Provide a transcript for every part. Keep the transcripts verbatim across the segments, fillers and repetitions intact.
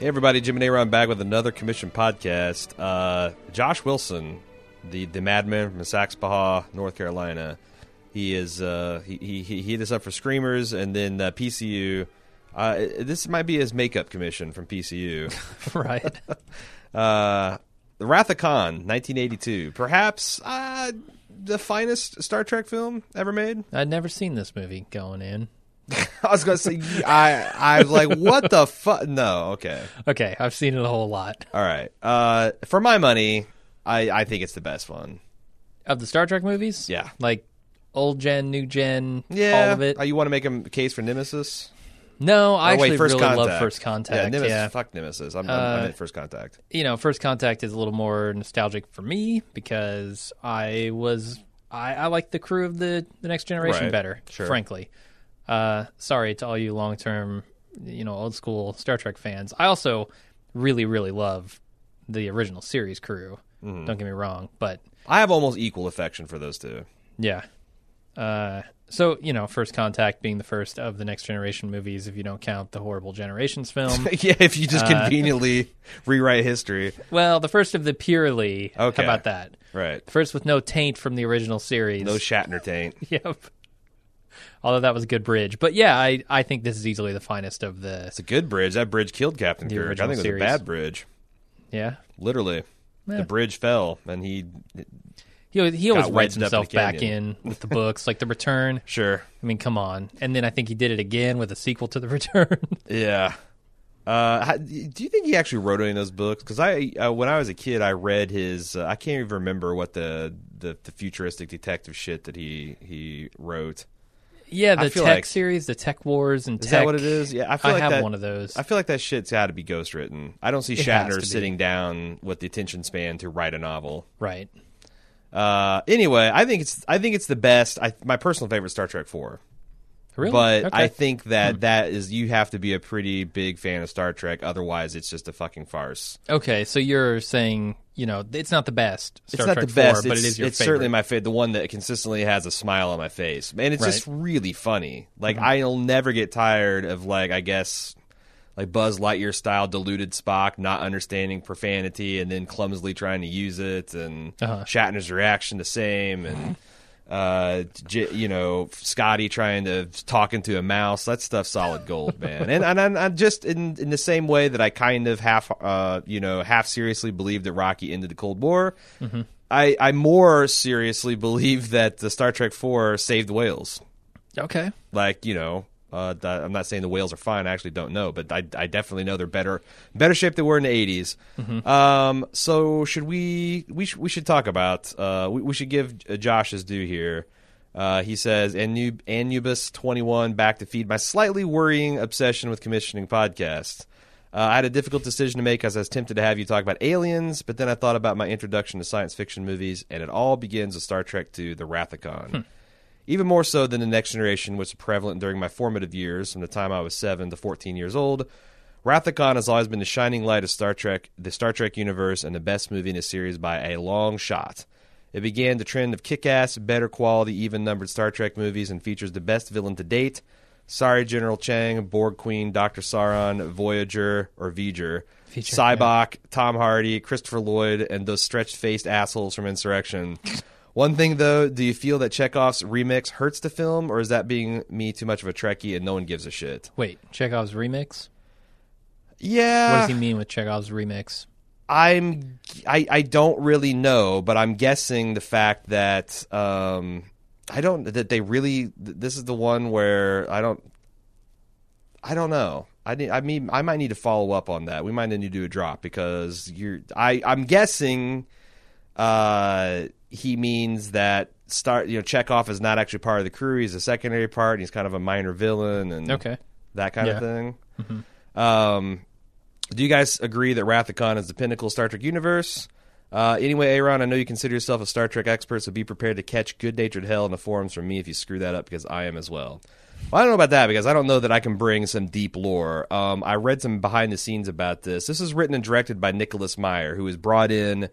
Hey, everybody. Jim and Aaron back with another commission podcast. Uh, Josh Wilson, the, the madman from Saxapahaw, North Carolina, he is uh, he, he, he hit us up for Screamers and then uh, P C U. Uh, this might be his makeup commission from P C U. Right. uh, the Wrath of Khan, nineteen eighty-two. Perhaps uh, the finest Star Trek film ever made. I'd never seen this movie going in. I was going to say, I I was like, what the fuck? No, okay. Okay, I've seen it a whole lot. All right. Uh, for my money, I, I think it's the best one. Of the Star Trek movies? Yeah. Like, old gen, new gen, yeah. All of it? Uh, you want to make a case for Nemesis? No, I oh, actually wait, first really contact. love First Contact. Yeah, Nemesis, yeah. Fuck Nemesis. I'm, I'm, uh, I'm in First Contact. You know, First Contact is a little more nostalgic for me because I was, I, I like the crew of the, the Next Generation right. better, sure. frankly. Uh, sorry to all you long-term, you know, old-school Star Trek fans. I also really, really love the original series crew. Mm-hmm. Don't get me wrong, but I have almost equal affection for those two. Yeah. Uh, so, you know, First Contact being the first of the Next Generation movies, if you don't count the horrible Generations film. Yeah, if you just uh, conveniently rewrite history. Well, the first of the purely, okay. How about that? Right. First with no taint from the original series. No Shatner taint. Yep. Although that was a good bridge. But yeah, I, I think this is easily the finest of the... It's a good bridge. That bridge killed Captain Kirk. I think it was series. a bad bridge. Yeah? Literally. Yeah. The bridge fell, and he... He, he always writes himself back in with the books, like The Return. Sure. I mean, come on. And then I think he did it again with a sequel to The Return. Yeah. Uh, do you think he actually wrote any of those books? Because I, uh, when I was a kid, I read his. Uh, I can't even remember what the, the, the futuristic detective shit that he, he wrote. Yeah, the Tech like, series, the Tech Wars, and is Tech. Is that what it is? Yeah, I feel I like have that, one of those. I feel like that shit's got to be ghostwritten. I don't see it Shatner sitting down with the attention span to write a novel. Right. Uh, anyway, I think it's I think it's the best. I, my personal favorite is Star Trek four. Really? But okay. I think that hmm. that is you have to be a pretty big fan of Star Trek, otherwise it's just a fucking farce. Okay, so you're saying you know it's not the best. Star it's not Trek the best, four, but it is your. It's favorite. certainly my favorite, the one that consistently has a smile on my face, and it's right. just really funny. Like mm-hmm. I'll never get tired of like I guess like Buzz Lightyear style deluded Spock not understanding profanity and then clumsily trying to use it, and uh-huh. Shatner's reaction the same, and. Mm-hmm. Uh, you know, Scotty trying to talk into a mouse. That stuff's solid gold, man. And and I'm, I'm just in in the same way that I kind of half, uh, you know, half seriously believe that Rocky ended the Cold War. Mm-hmm. I I more seriously believe that the Star Trek four saved whales. Okay, like you know, uh, I'm not saying the whales are fine. I actually don't know, but I I definitely know they're better better shape than they were in the eighties. Mm-hmm. Um, so should we we sh- we should talk about uh we, we should give Josh his due here. Uh, he says Anub- Anubis twenty-one back to feed my slightly worrying obsession with commissioning podcasts. Uh, I had a difficult decision to make as I was tempted to have you talk about Aliens, but then I thought about my introduction to science fiction movies, and it all begins with Star Trek two: The Wrath of Khan. Hmm. Even more so than The Next Generation, which was prevalent during my formative years, from the time I was seven to fourteen years old, Wrath of Khan has always been the shining light of Star Trek, the Star Trek universe, and the best movie in the series by a long shot. It began the trend of kick-ass, better quality, even-numbered Star Trek movies and features the best villain to date. Sorry, General Chang, Borg Queen, Doctor Sauron, Voyager, or V'ger, Sybok, yeah. Tom Hardy, Christopher Lloyd, and those stretched-faced assholes from Insurrection. One thing, though, do you feel that Chekov's remix hurts the film, or is that being me too much of a Trekkie and no one gives a shit? Wait, Chekov's remix? Yeah. What does he mean with Chekov's remix? I'm, I, I don't really know, but I'm guessing the fact that, um, I don't, that they really, this is the one where I don't, I don't know. I, I mean, I might need to follow up on that. We might need to do a drop, because you're, I, I'm guessing, uh... he means that Star, you know, Chekov is not actually part of the crew. He's a secondary part. And he's kind of a minor villain and okay. that kind yeah. of thing. Mm-hmm. Um, do you guys agree that Wrath of Khan is the pinnacle of Star Trek universe? Uh, anyway, Aaron, I know you consider yourself a Star Trek expert, so be prepared to catch good-natured hell in the forums from me if you screw that up, because I am as well. Well, I don't know about that, because I don't know that I can bring some deep lore. Um, I read some behind-the-scenes about this. This is written and directed by Nicholas Meyer, who was brought in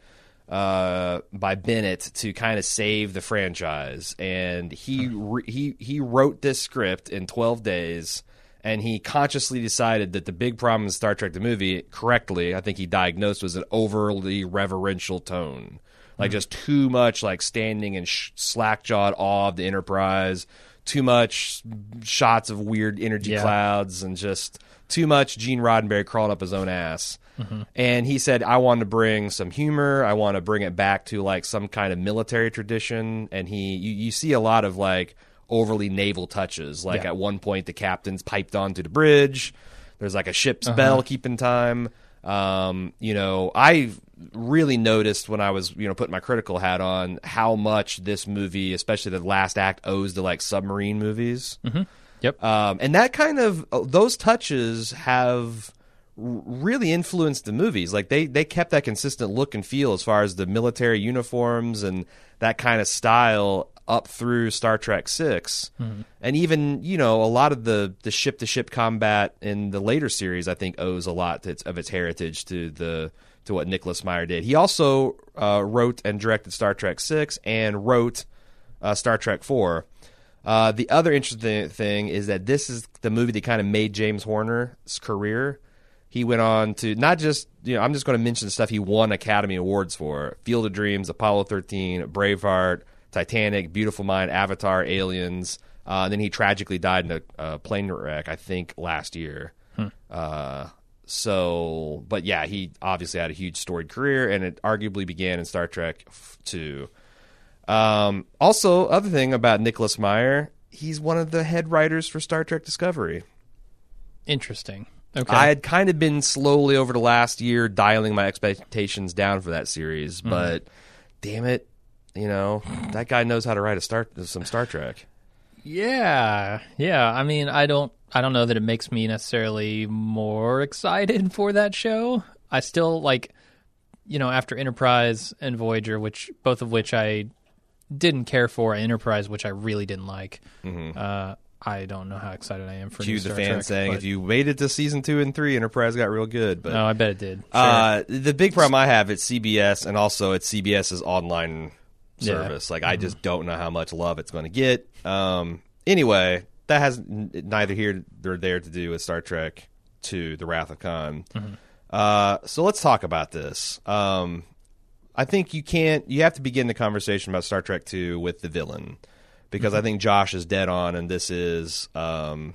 uh by Bennett to kind of save the franchise, and he re- he he wrote this script in twelve days and he consciously decided that the big problem in Star Trek the movie, correctly, I think he diagnosed, was an overly reverential tone. Like, just too much, like, standing and sh- slack-jawed awe of the Enterprise, too much shots of weird energy yeah. clouds, and just too much Gene Roddenberry crawling up his own ass. Mm-hmm. And he said, I want to bring some humor. I want to bring it back to, like, some kind of military tradition. And he, you, you see a lot of, like, overly naval touches. Like, yeah. at one point, the captain's piped onto the bridge. There's, like, a ship's uh-huh. bell keeping time. Um, you know, I really noticed when I was, you know, putting my critical hat on how much this movie, especially the last act, owes to, like, submarine movies. Mm-hmm. Yep. Um, and that kind of, those touches have really influenced the movies. Like, they, they kept that consistent look and feel as far as the military uniforms and that kind of style up through Star Trek six. Mm-hmm. And even, you know, a lot of the the ship-to-ship combat in the later series, I think, owes a lot to its, of its heritage to the to what Nicholas Meyer did. He also uh, wrote and directed Star Trek six and wrote uh, Star Trek four. Uh, the other interesting thing is that this is the movie that kind of made James Horner's career. He went on to not just, you know, I'm just going to mention stuff he won Academy Awards for. Field of Dreams, Apollo thirteen, Braveheart, Titanic, Beautiful Mind, Avatar, Aliens, uh, and then he tragically died in a, a plane wreck, I think, last year. Hmm. Uh, so, but yeah, he obviously had a huge storied career, and it arguably began in Star Trek two. Um, also, other thing about Nicholas Meyer, he's one of the head writers for Star Trek Discovery. Interesting. Okay. I had kind of been slowly over the last year dialing my expectations down for that series, mm-hmm. but damn it. You know, that guy knows how to write a Star some Star Trek. Yeah, yeah. I mean, I don't, I don't know that it makes me necessarily more excited for that show. I still like, you know, after Enterprise and Voyager, which both of which I didn't care for. Enterprise, which I really didn't like. Mm-hmm. Uh, I don't know how excited I am for new Star Trek. Cue the fan saying, if you waited to season two and three, Enterprise got real good. But no, I bet it did. Sure. Uh, the big problem I have at C B S, and also at C B S's online service. Yeah. Like, mm-hmm. I just don't know how much love it's going to get. Um, anyway, that has n- neither here nor there to do with Star Trek two, The Wrath of Khan. Mm-hmm. Uh, so let's talk about this. Um, I think you can't, you have to begin the conversation about Star Trek two with the villain, because mm-hmm. I think Josh is dead on, and this is, um,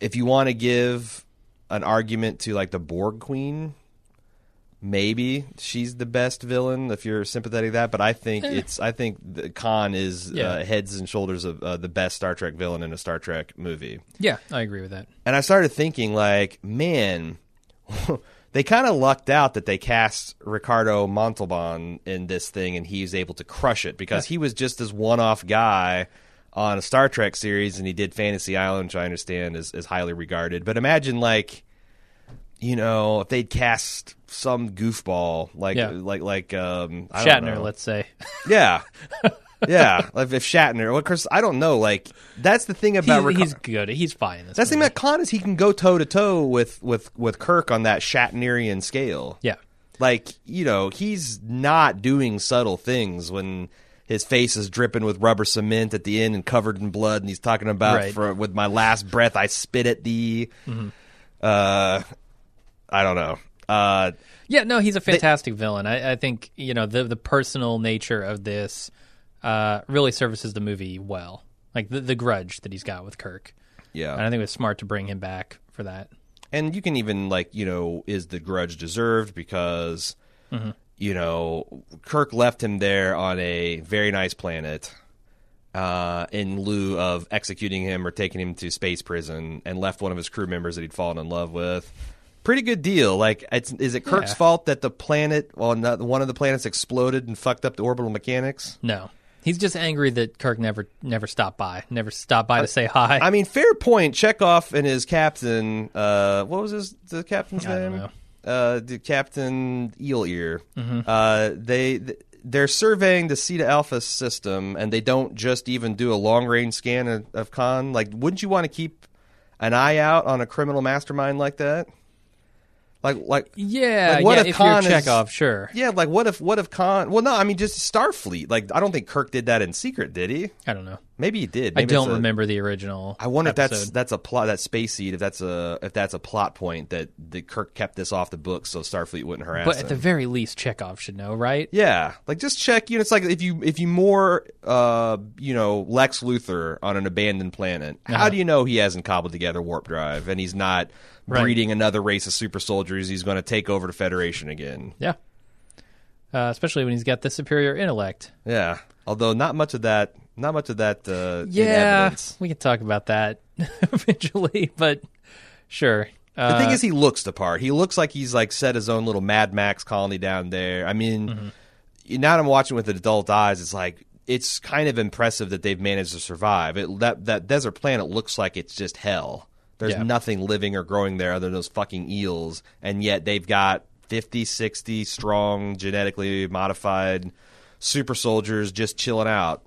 if you want to give an argument to, like, the Borg Queen, maybe she's the best villain if you're sympathetic to that, but I think it's I think the Khan is yeah. uh, heads and shoulders of uh, the best Star Trek villain in a Star Trek movie. Yeah, I agree with that. And I started thinking, like, man, they kind of lucked out that they cast Ricardo Montalban in this thing, and he was able to crush it, because he was just this one-off guy on a Star Trek series, and he did Fantasy Island, which I understand is, is highly regarded. But imagine, like, you know, if they'd cast some goofball, like yeah. like like um, I Shatner, don't know. Let's say, yeah, yeah. Like if Shatner, well, of course, I don't know. Like, that's the thing about he's, Ric- he's good, he's fine. In this that's movie. The thing about Khan is he can go toe to toe with with with Kirk on that Shatnerian scale. Yeah, like, you know, he's not doing subtle things when his face is dripping with rubber cement at the end and covered in blood, and he's talking about right. for with my last breath, I spit at thee. Mm-hmm. Uh, I don't know. Uh, yeah, no, he's a fantastic they, villain. I, I think, you know, the the personal nature of this uh, really services the movie well. Like, the, the grudge that he's got with Kirk. Yeah. And I think it was smart to bring him back for that. And you can even, like, you know, is the grudge deserved? Because, mm-hmm. you know, Kirk left him there on a very nice planet uh, in lieu of executing him or taking him to space prison, and left one of his crew members that he'd fallen in love with. Pretty good deal. Like, it's, is it Kirk's yeah. fault that the planet, well, not, one of the planets exploded and fucked up the orbital mechanics? No. He's just angry that Kirk never never stopped by. Never stopped by I, to say hi. I mean, fair point. Chekov and his captain, uh, what was his the captain's I name? Don't know. Uh, the Captain Eel Ear. Mm-hmm. Uh, they, they're surveying the Zeta Alpha system, and they don't just even do a long-range scan of, of Khan. Like, wouldn't you want to keep an eye out on a criminal mastermind like that? Like, like, yeah, like what yeah, if, if Khan you're Chekov, is, sure. Yeah, like, what if, what if Khan, well, no, I mean, just Starfleet. Like, I don't think Kirk did that in secret, did he? I don't know. Maybe he did. Maybe I don't a, remember the original. I wonder episode. if that's that's a plot that space seed. If that's a if that's a plot point that the Kirk kept this off the books so Starfleet wouldn't harass. But at him. the very least, Chekov should know, right? Yeah, like just check. You know, it's like if you if you moor, uh, you know, Lex Luthor on an abandoned planet. Uh-huh. How do you know he hasn't cobbled together warp drive and he's not right. breeding another race of super soldiers? He's going to take over the Federation again. Yeah, uh, especially when he's got the superior intellect. Yeah, although not much of that. Not much of that uh, yeah, in evidence. We can talk about that eventually, but sure. Uh, the thing is, he looks the part. He looks like he's like set his own little Mad Max colony down there. I mean, mm-hmm. now that I'm watching with adult eyes, it's like it's kind of impressive that they've managed to survive. It, that that desert planet looks like it's just hell. There's yeah. nothing living or growing there other than those fucking eels, and yet they've got fifty, sixty strong, genetically modified super soldiers just chilling out.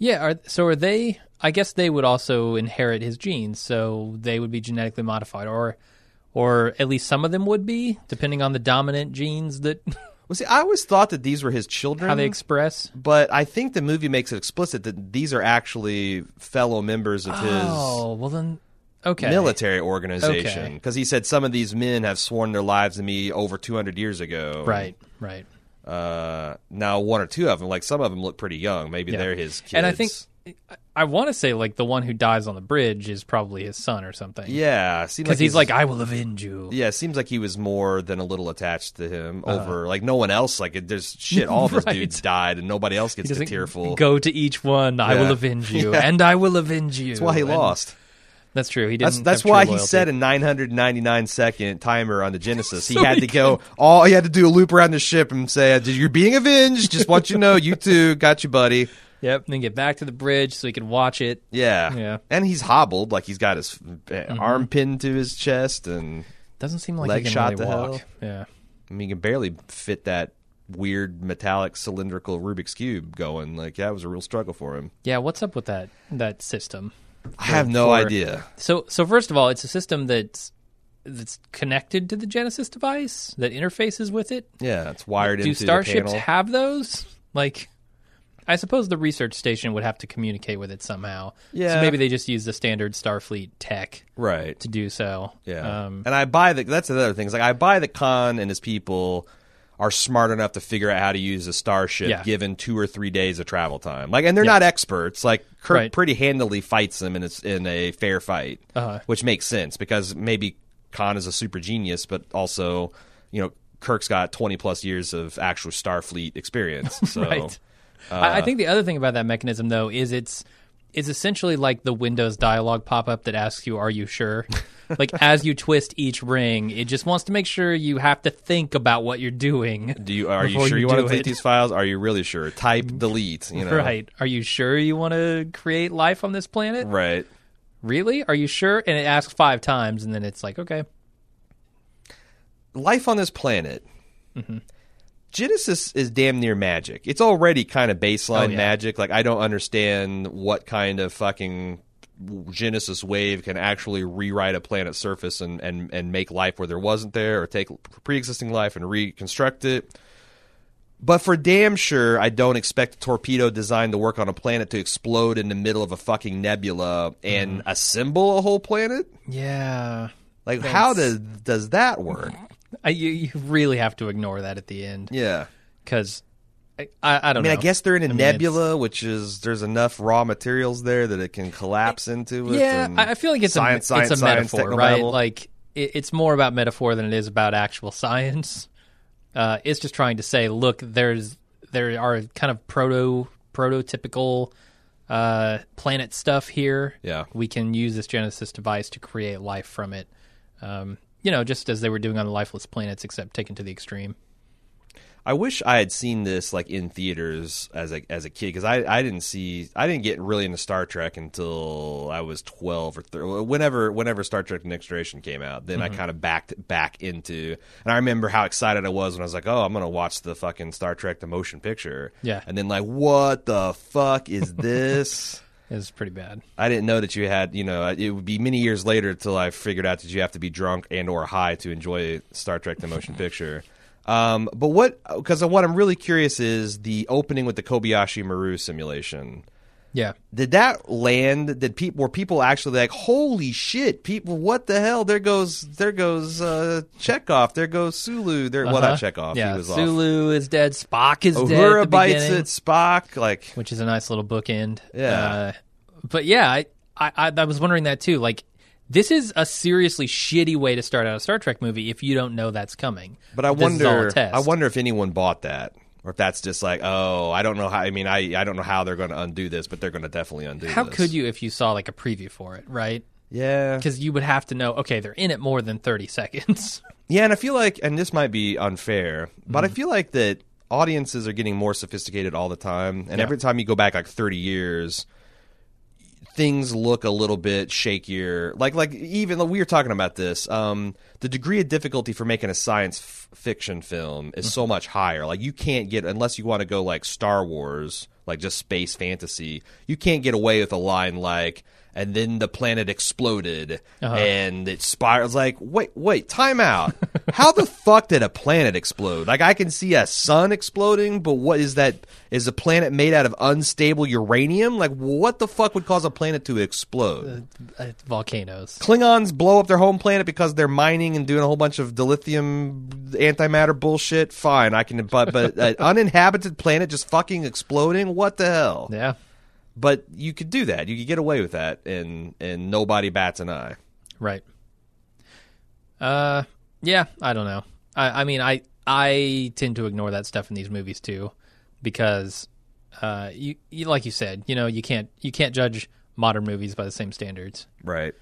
Yeah, are, so are they, I guess they would also inherit his genes, so they would be genetically modified, or or at least some of them would be, depending on the dominant genes that... Well, see, I always thought that these were his children. How they express. But I think the movie makes it explicit that these are actually fellow members of his oh, well then, okay. military organization. Because okay. he said some of these men have sworn their lives to me over two hundred years ago. Right, right. Uh, now one or two of them, like some of them look pretty young. Maybe yeah. they're his kids. And I think I want to say like the one who dies on the bridge is probably his son or something. Yeah, because like he's, he's like, I will avenge you. Yeah, it seems like he was more than a little attached to him uh, over like no one else. Like there's shit, all of right. those dudes died, and nobody else gets to tearful. Go to each one. I yeah. will avenge you, yeah. and I will avenge you. That's why he and- lost. That's true. He didn't. That's, that's why he said a nine hundred ninety-nine second timer on the Genesis. so he had he to go. All he had to do a loop around the ship and say, "You're being avenged. Just want you to know, you too. Got you, buddy." Yep. And then get back to the bridge so he could watch it. Yeah. Yeah. And he's hobbled, like he's got his mm-hmm. arm pinned to his chest, and doesn't seem like leg he can shot really to walk. Hell. Yeah. I mean, he can barely fit that weird metallic cylindrical Rubik's cube going. Like that yeah, was a real struggle for him. Yeah. What's up with that that system? I have no for, idea. So, so first of all, it's a system that's that's connected to the Genesis device that interfaces with it. Yeah, it's wired Do into the panel. Do starships have those? Like, I suppose the research station would have to communicate with it somehow. Yeah. So maybe they just use the standard Starfleet tech right. to do so. Yeah. Um, and I buy that. That's the other thing. It's like I buy that Khan and his people are smart enough to figure out how to use a starship yeah. given two or three days of travel time. Like, and they're yeah. not experts. Like, Kirk right. pretty handily fights them in a, in a fair fight, uh-huh. which makes sense because maybe Khan is a super genius, but also, you know, Kirk's got twenty plus years of actual Starfleet experience. So, right. uh, I think the other thing about that mechanism, though, is it's it's essentially like the Windows dialogue pop-up that asks you, are you sure? Like, as you twist each ring, it just wants to make sure you have to think about what you're doing. Do you Are you sure you, you want to delete these files? Are you really sure? Type delete, you know. Right. Are you sure you want to create life on this planet? Right. Really? Are you sure? And it asks five times, and then it's like, okay. Life on this planet. Mm-hmm. Genesis is damn near magic. It's already kind of baseline oh, yeah. magic. Like, I don't understand what kind of fucking Genesis wave can actually rewrite a planet's surface and, and, and make life where there wasn't there, or take pre-existing life and reconstruct it. But for damn sure, I don't expect a torpedo designed to work on a planet to explode in the middle of a fucking nebula and mm. assemble a whole planet. Yeah. Like, thanks. How does, does that work? I, you, you really have to ignore that at the end. Yeah. Because I, I, I don't know. I mean, know. I guess they're in a I nebula, mean, which is there's enough raw materials there that it can collapse I, into it. Yeah, I feel like it's science, a, science, it's a science, metaphor, right? Level. Like, it, it's more about metaphor than it is about actual science. Uh, it's just trying to say, look, there's there are kind of proto prototypical uh, planet stuff here. Yeah. We can use this Genesis device to create life from it. Um You know, just as they were doing on the lifeless planets, except taken to the extreme. I wish I had seen this like in theaters as a as a kid, because I, I didn't see I didn't get really into Star Trek until I was twelve or thirteen, whenever whenever Star Trek: The Next Generation came out. Then mm-hmm. I kind of backed back into, and I remember how excited I was when I was like, oh, I'm gonna watch the fucking Star Trek: The Motion Picture. Yeah, and then like, what the fuck is this? It was pretty bad. I didn't know that you had, you know, it would be many years later till I figured out that you have to be drunk and or high to enjoy Star Trek: The Motion Picture. Um, but what, because what I'm really curious is the opening with the Kobayashi Maru simulation. Yeah. Did that land? Did people were people actually like, holy shit, people, what the hell? There goes, there goes uh, Chekov. There goes Sulu. There, uh-huh. well, not Chekov. Yeah, he was Sulu off. Is dead. Spock is Uhura dead. Uhura bites beginning. It. Spock, like, which is a nice little bookend. Yeah. Uh, but yeah, I, I, I was wondering that too. Like, this is a seriously shitty way to start out a Star Trek movie if you don't know that's coming. But I this wonder, I wonder if anyone bought that. Or if that's just like, oh, I don't know how. I mean, I, I don't know how they're going to undo this, but they're going to definitely undo this. How could you if you saw like a preview for it, right? Yeah. Because you would have to know, okay, they're in it more than thirty seconds. Yeah, and I feel like, and this might be unfair, but mm-hmm. I feel like that audiences are getting more sophisticated all the time. And yeah. every time you go back like thirty years, things look a little bit shakier. Like, like even we were talking about this. Um, the degree of difficulty for making a science f- fiction film is so much higher. Like, you can't get, unless you want to go like Star Wars, like just space fantasy, you can't get away with a line like, and then the planet exploded, uh-huh. and it spirals. Like, wait, wait, time out. How the fuck did a planet explode? Like, I can see a sun exploding, but what is that? Is a planet made out of unstable uranium? Like, what the fuck would cause a planet to explode? Uh, uh, volcanoes. Klingons blow up their home planet because they're mining and doing a whole bunch of dilithium antimatter bullshit? Fine, I can, but, but an uninhabited planet just fucking exploding? What the hell? Yeah. But you could do that. You could get away with that, and and nobody bats an eye. Right. Uh, yeah, I don't know. I, I mean, I I tend to ignore that stuff in these movies too, because uh, you, you like you said, you know, you can't you can't judge modern movies by the same standards, right?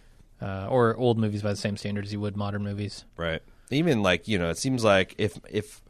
Uh, or old movies by the same standards you would modern movies, right? Even like, you know, it seems like if if.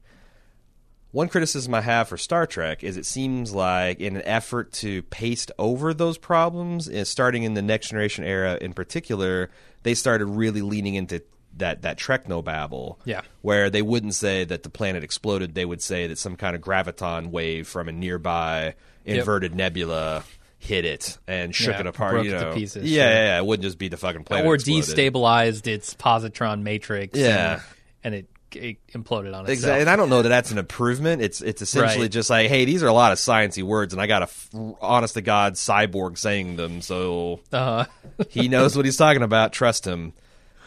One criticism I have for Star Trek is it seems like in an effort to paste over those problems, starting in the Next Generation era in particular, they started really leaning into that, that Trek no-babble, yeah. where they wouldn't say that the planet exploded. They would say that some kind of graviton wave from a nearby inverted yep. nebula hit it and shook yeah, it apart. Broke you know. to pieces. Yeah, yeah, yeah, it wouldn't just be the fucking planet Or exploded. Destabilized its positron matrix. Yeah. And, and it... It imploded on itself. Exactly. And I don't know that that's an improvement. It's it's essentially right. just like, hey, these are a lot of sciencey words, and I got a f- honest to God cyborg saying them, so uh-huh. he knows what he's talking about. Trust him.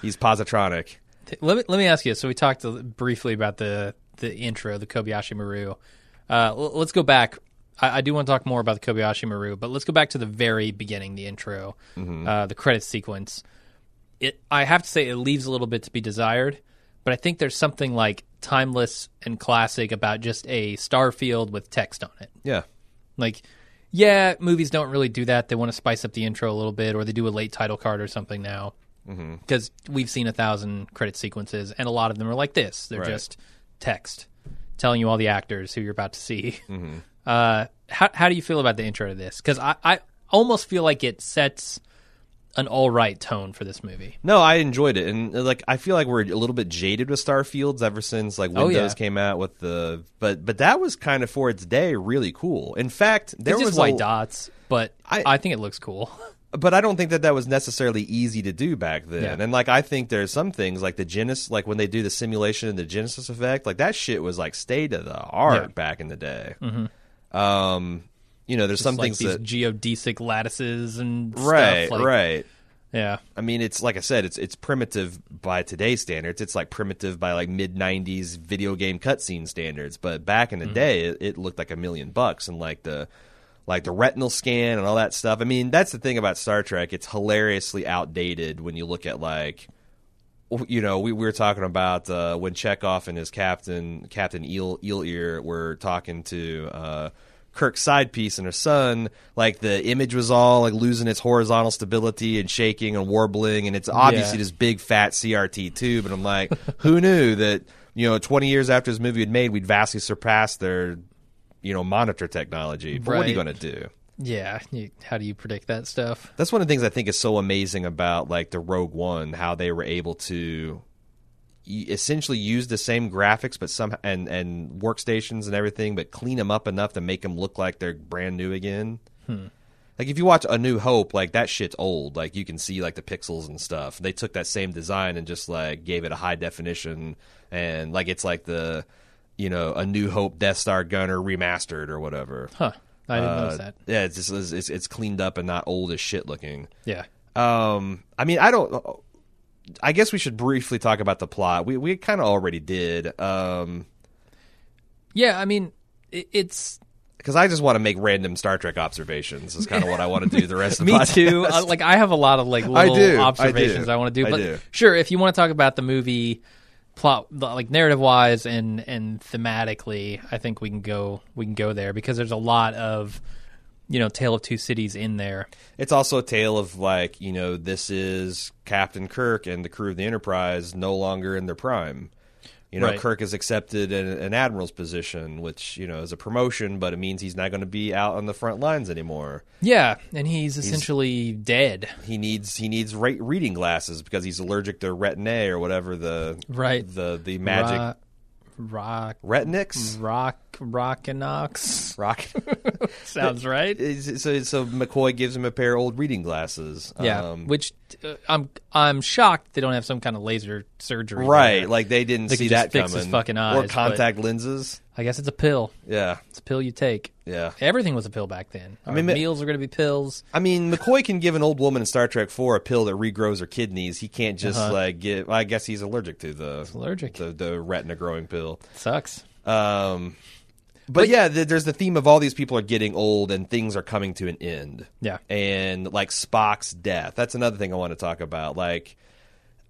He's positronic. Let me let me ask you. So we talked briefly about the the intro, the Kobayashi Maru. Uh, l- let's go back. I, I do want to talk more about the Kobayashi Maru, but let's go back to the very beginning, the intro, mm-hmm. uh, the credits sequence. It I have to say it leaves a little bit to be desired. But I think there's something like timeless and classic about just a star field with text on it. Yeah. Like, yeah, movies don't really do that. They want to spice up the intro a little bit, or they do a late title card or something now. Because mm-hmm. we've seen a thousand credit sequences, and a lot of them are like this. They're right. just text telling you all the actors who you're about to see. Mm-hmm. Uh, how, how do you feel about the intro to this? Because I, I almost feel like it sets... an all right tone for this movie. No, I enjoyed it, and like I feel like we're a little bit jaded with Starfields ever since like Windows oh, yeah. came out with the. But but that was kind of for its day really cool. In fact, there it's was just white a, dots, but I, I think it looks cool. But I don't think that that was necessarily easy to do back then. Yeah. And like I think there's some things like the Genesis, like when they do the simulation and the Genesis effect, like that shit was like state of the art yeah. back in the day. Mm-hmm. Um. You know, there's just some like things these that geodesic lattices and right, stuff. Right, like, right. Yeah. I mean, it's like I said, it's it's primitive by today's standards. It's like primitive by like mid nineties video game cutscene standards. But back in the mm-hmm. day, it, it looked like a million bucks, and like the like the retinal scan and all that stuff. I mean, that's the thing about Star Trek. It's hilariously outdated when you look at like, you know, we, we were talking about uh, when Chekov and his captain, Captain Eel Eel Ear, were talking to. Uh, Kirk's side piece and her son, like the image was all like losing its horizontal stability and shaking and warbling, and it's obviously yeah. this big fat C R T tube. And I'm like, who knew that, you know, twenty years after this movie had made, we'd vastly surpassed their, you know, monitor technology. But right. what are you going to do? Yeah. You, how do you predict that stuff? That's one of the things I think is so amazing about like the Rogue One, how they were able to essentially use the same graphics but some and, and workstations and everything, but clean them up enough to make them look like they're brand new again. Hmm. Like if you watch A New Hope, like that shit's old. Like you can see like the pixels and stuff. They took that same design and just like gave it a high definition, and like it's like the, you know, A New Hope Death Star gunner remastered or whatever. Huh. I didn't uh, notice that. Yeah, it's, just, it's it's cleaned up and not old as shit looking. Yeah. Um, I mean, I don't. I guess we should briefly talk about the plot. We we kind of already did. Um, yeah, I mean, it, it's. Because I just want to make random Star Trek observations is kind of what I want to do the rest of the podcast. Me too. Uh, like, I have a lot of, like, little I do. observations I, do. I want to do. But do. Sure, if you want to talk about the movie plot, like, narrative-wise and, and thematically, I think we can go we can go there because there's a lot of, you know, Tale of Two Cities in there. It's also a tale of, like, you know, this is Captain Kirk and the crew of the Enterprise no longer in their prime. You know, right. Kirk has accepted an, an admiral's position, which, you know, is a promotion, but it means he's not going to be out on the front lines anymore. Yeah, and he's essentially he's, dead. He needs he needs re- reading glasses because he's allergic to retin-A or whatever the right. the, the magic... Ra- rock... Retinix? Rock... Rockinox? Rock... Sounds right. So, so McCoy gives him a pair of old reading glasses. Yeah, um, which uh, I'm I'm shocked they don't have some kind of laser surgery. Right, there. Like they didn't they see could that just fix coming. His fucking eyes, or contact lenses. I guess it's a pill. Yeah, it's a pill you take. Yeah, everything was a pill back then. Our I mean, meals are going to be pills. I mean, McCoy can give an old woman in Star Trek four a pill that regrows her kidneys. He can't just uh-huh. like get. Well, I guess he's allergic to the it's allergic the, the retina growing pill. It sucks. Um. But, but yeah, there's the theme of all these people are getting old and things are coming to an end. Yeah. And like Spock's death. That's another thing I want to talk about. Like,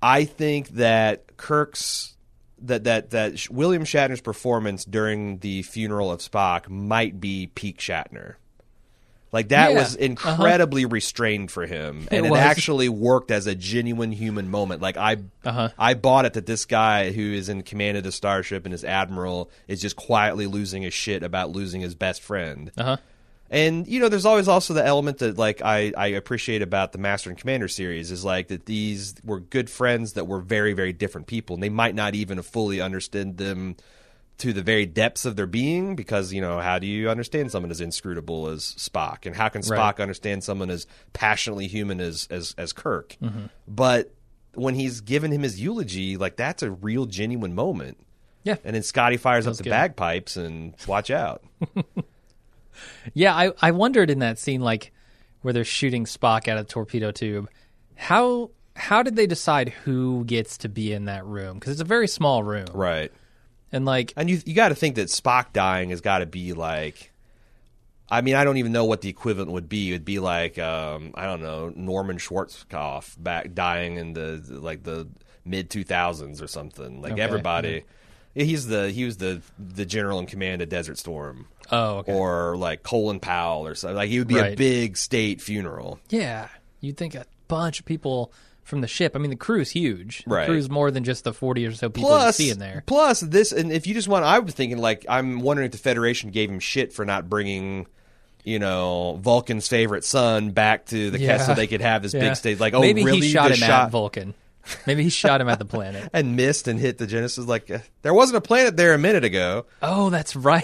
I think that Kirk's, that, that, that William Shatner's performance during the funeral of Spock might be peak Shatner. Like, that yeah. was incredibly uh-huh. restrained for him. And it, it actually worked as a genuine human moment. Like, I uh-huh. I bought it that this guy who is in command of the starship and his admiral is just quietly losing his shit about losing his best friend. Uh-huh. And, you know, there's always also the element that, like, I, I appreciate about the Master and Commander series is, like, that these were good friends that were very, very different people. And they might not even have fully understood them to the very depths of their being, because, you know, how do you understand someone as inscrutable as Spock? And how can Spock right. understand someone as passionately human as as, as Kirk? Mm-hmm. But when he's given him his eulogy, like, that's a real genuine moment. Yeah. And then Scotty fires Sounds up the good. bagpipes and watch out. yeah, I, I wondered in that scene, like, where they're shooting Spock out of the torpedo tube, how how did they decide who gets to be in that room? Because it's a very small room. Right. And like, and you you got to think that Spock dying has got to be like, I mean, I don't even know what the equivalent would be. It'd be like, um, I don't know, Norman Schwarzkopf back dying in the like the mid two thousands or something. Like okay. everybody, yeah. he's the he was the the general in command of Desert Storm. Oh, okay. Or like Colin Powell or something. Like, he would be right. a big state funeral. Yeah, you'd think a bunch of people. From the ship. I mean, the crew's huge. The right. crew's more than just the forty or so people plus, you see in there. Plus, this, and if you just want, I was thinking, like, I'm wondering if the Federation gave him shit for not bringing, you know, Vulcan's favorite son back to the yeah. castle so they could have this yeah. big stage. Like, oh, Maybe really? Maybe he shot him shot- at Vulcan. Maybe he shot him at the planet. and missed and hit the Genesis. Like, uh, there wasn't a planet there a minute ago. Oh, that's right.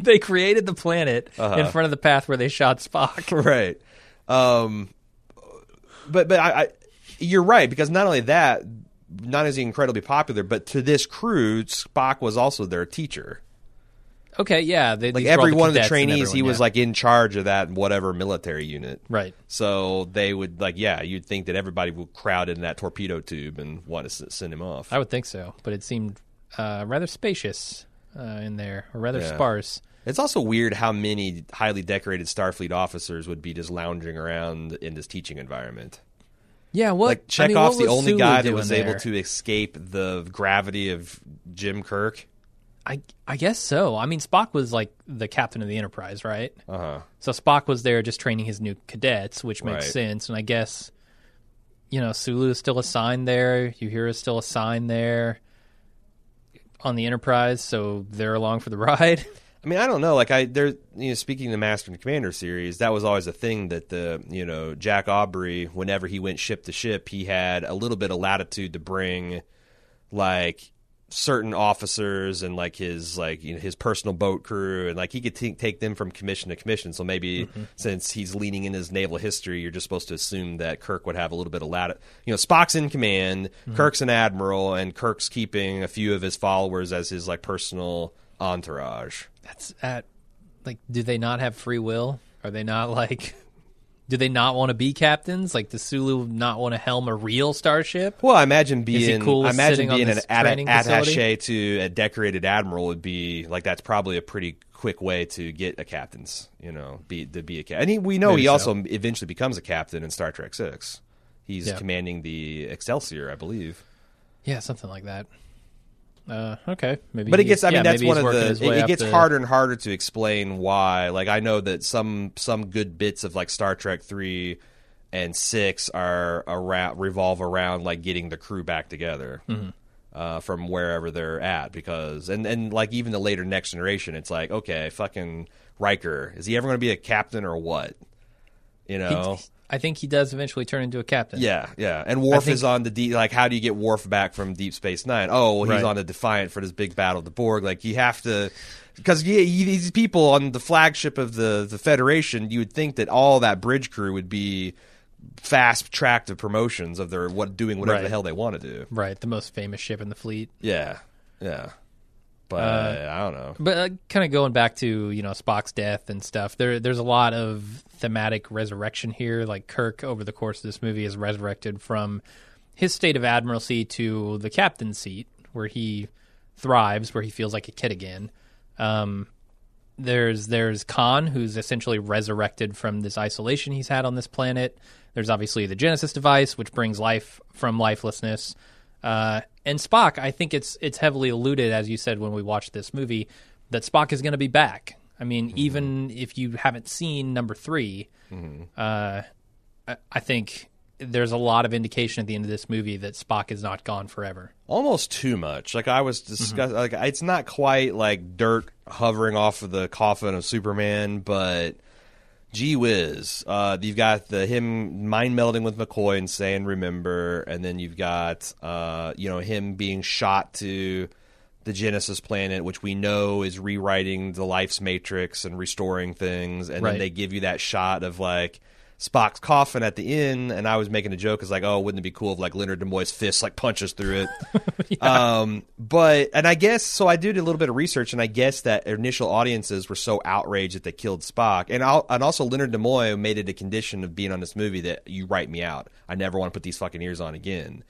They created the planet uh-huh. in front of the path where they shot Spock. Right. Um, but, but I... I You're right, because not only that, not is he incredibly popular, but to this crew, Spock was also their teacher. Okay, yeah. They, like every one of the trainees, everyone, he yeah. was like in charge of that whatever military unit. Right. So they would, like, yeah, you'd think that everybody would crowd in that torpedo tube and want to send him off. I would think so, but it seemed uh, rather spacious uh, in there, or rather yeah. sparse. It's also weird how many highly decorated Starfleet officers would be just lounging around in this teaching environment. Yeah, what? Like, Chekov's I mean, the only Sulu guy that was there? able to escape the gravity of Jim Kirk? I I guess so. I mean, Spock was, like, the captain of the Enterprise, right? Uh-huh. So Spock was there just training his new cadets, which makes right. sense. And I guess, you know, Sulu is still assigned there. Uhura is still assigned there on the Enterprise, so they're along for the ride. I mean, I don't know. Like, I there, you know, speaking of the Master and Commander series, that was always a thing that the, you know, Jack Aubrey, whenever he went ship to ship, he had a little bit of latitude to bring, like, certain officers and, like, his, like, you know, his personal boat crew, and, like, he could t- take them from commission to commission. So maybe mm-hmm. since he's leaning in his naval history, you're just supposed to assume that Kirk would have a little bit of latitude. You know, Spock's in command, mm-hmm. Kirk's an admiral, and Kirk's keeping a few of his followers as his, like, personal entourage. That's at like, do they not have free will? Are they not like, do they not want to be captains? Like, does Sulu not want to helm a real starship? Well, I imagine being, cool I imagine being an ad- attaché to a decorated admiral would be like, that's probably a pretty quick way to get a captain's, you know, be to be a captain. And he, we know Maybe he so. also eventually becomes a captain in Star Trek six. He's yeah. commanding the Excelsior, I believe. Yeah, something like that. Uh, okay, maybe. But it gets. I mean, yeah, that's one of the. It, it gets to... harder and harder to explain why. Like, I know that some some good bits of like Star Trek three and six are around revolve around like getting the crew back together mm-hmm. uh, from wherever they're at. Because and and like even the later Next Generation, it's like, okay, fucking Riker, is he ever going to be a captain or what? You know. He, I think he does eventually turn into a captain. Yeah, yeah. And Worf think, is on the de- like. How do you get Worf back from Deep Space Nine? Oh, well, he's right. on the Defiant for this big battle of the Borg. Like, you have to, because yeah, these people on the flagship of the the Federation, you would think that all that bridge crew would be fast tracked to promotions of their what doing whatever right. the hell they want to do. Right, the most famous ship in the fleet. Yeah, yeah. But uh, I don't know. But uh, kind of going back to, you know, Spock's death and stuff, there there's a lot of thematic resurrection here. Like, Kirk, over the course of this movie, is resurrected from his state of admiralty to the captain's seat, where he thrives, where he feels like a kid again. Um, there's there's Khan, who's essentially resurrected from this isolation he's had on this planet. There's obviously the Genesis device, which brings life from lifelessness. Uh, and Spock, I think it's it's heavily alluded, as you said when we watched this movie, that Spock is going to be back. I mean, mm-hmm. even if you haven't seen number three, mm-hmm. uh, I, I think there's a lot of indication at the end of this movie that Spock is not gone forever. Almost too much. Like, I was discussing, mm-hmm. like, it's not quite like dirt hovering off of the coffin of Superman, but... Gee whiz. Uh, you've got the him mind melding with McCoy and saying remember, and then you've got uh, you know, him being shot to the Genesis planet, which we know is rewriting the life's matrix and restoring things, and right. then they give you that shot of like Spock's coffin at the end, and I was making a joke, it's like, oh, wouldn't it be cool if like Leonard Nimoy's fist like punches through it? yeah. Um, but and I guess so. I did a little bit of research, and I guess that initial audiences were so outraged that they killed Spock, and I'll, and also Leonard Nimoy made it a condition of being on this movie that you write me out. I never want to put these fucking ears on again.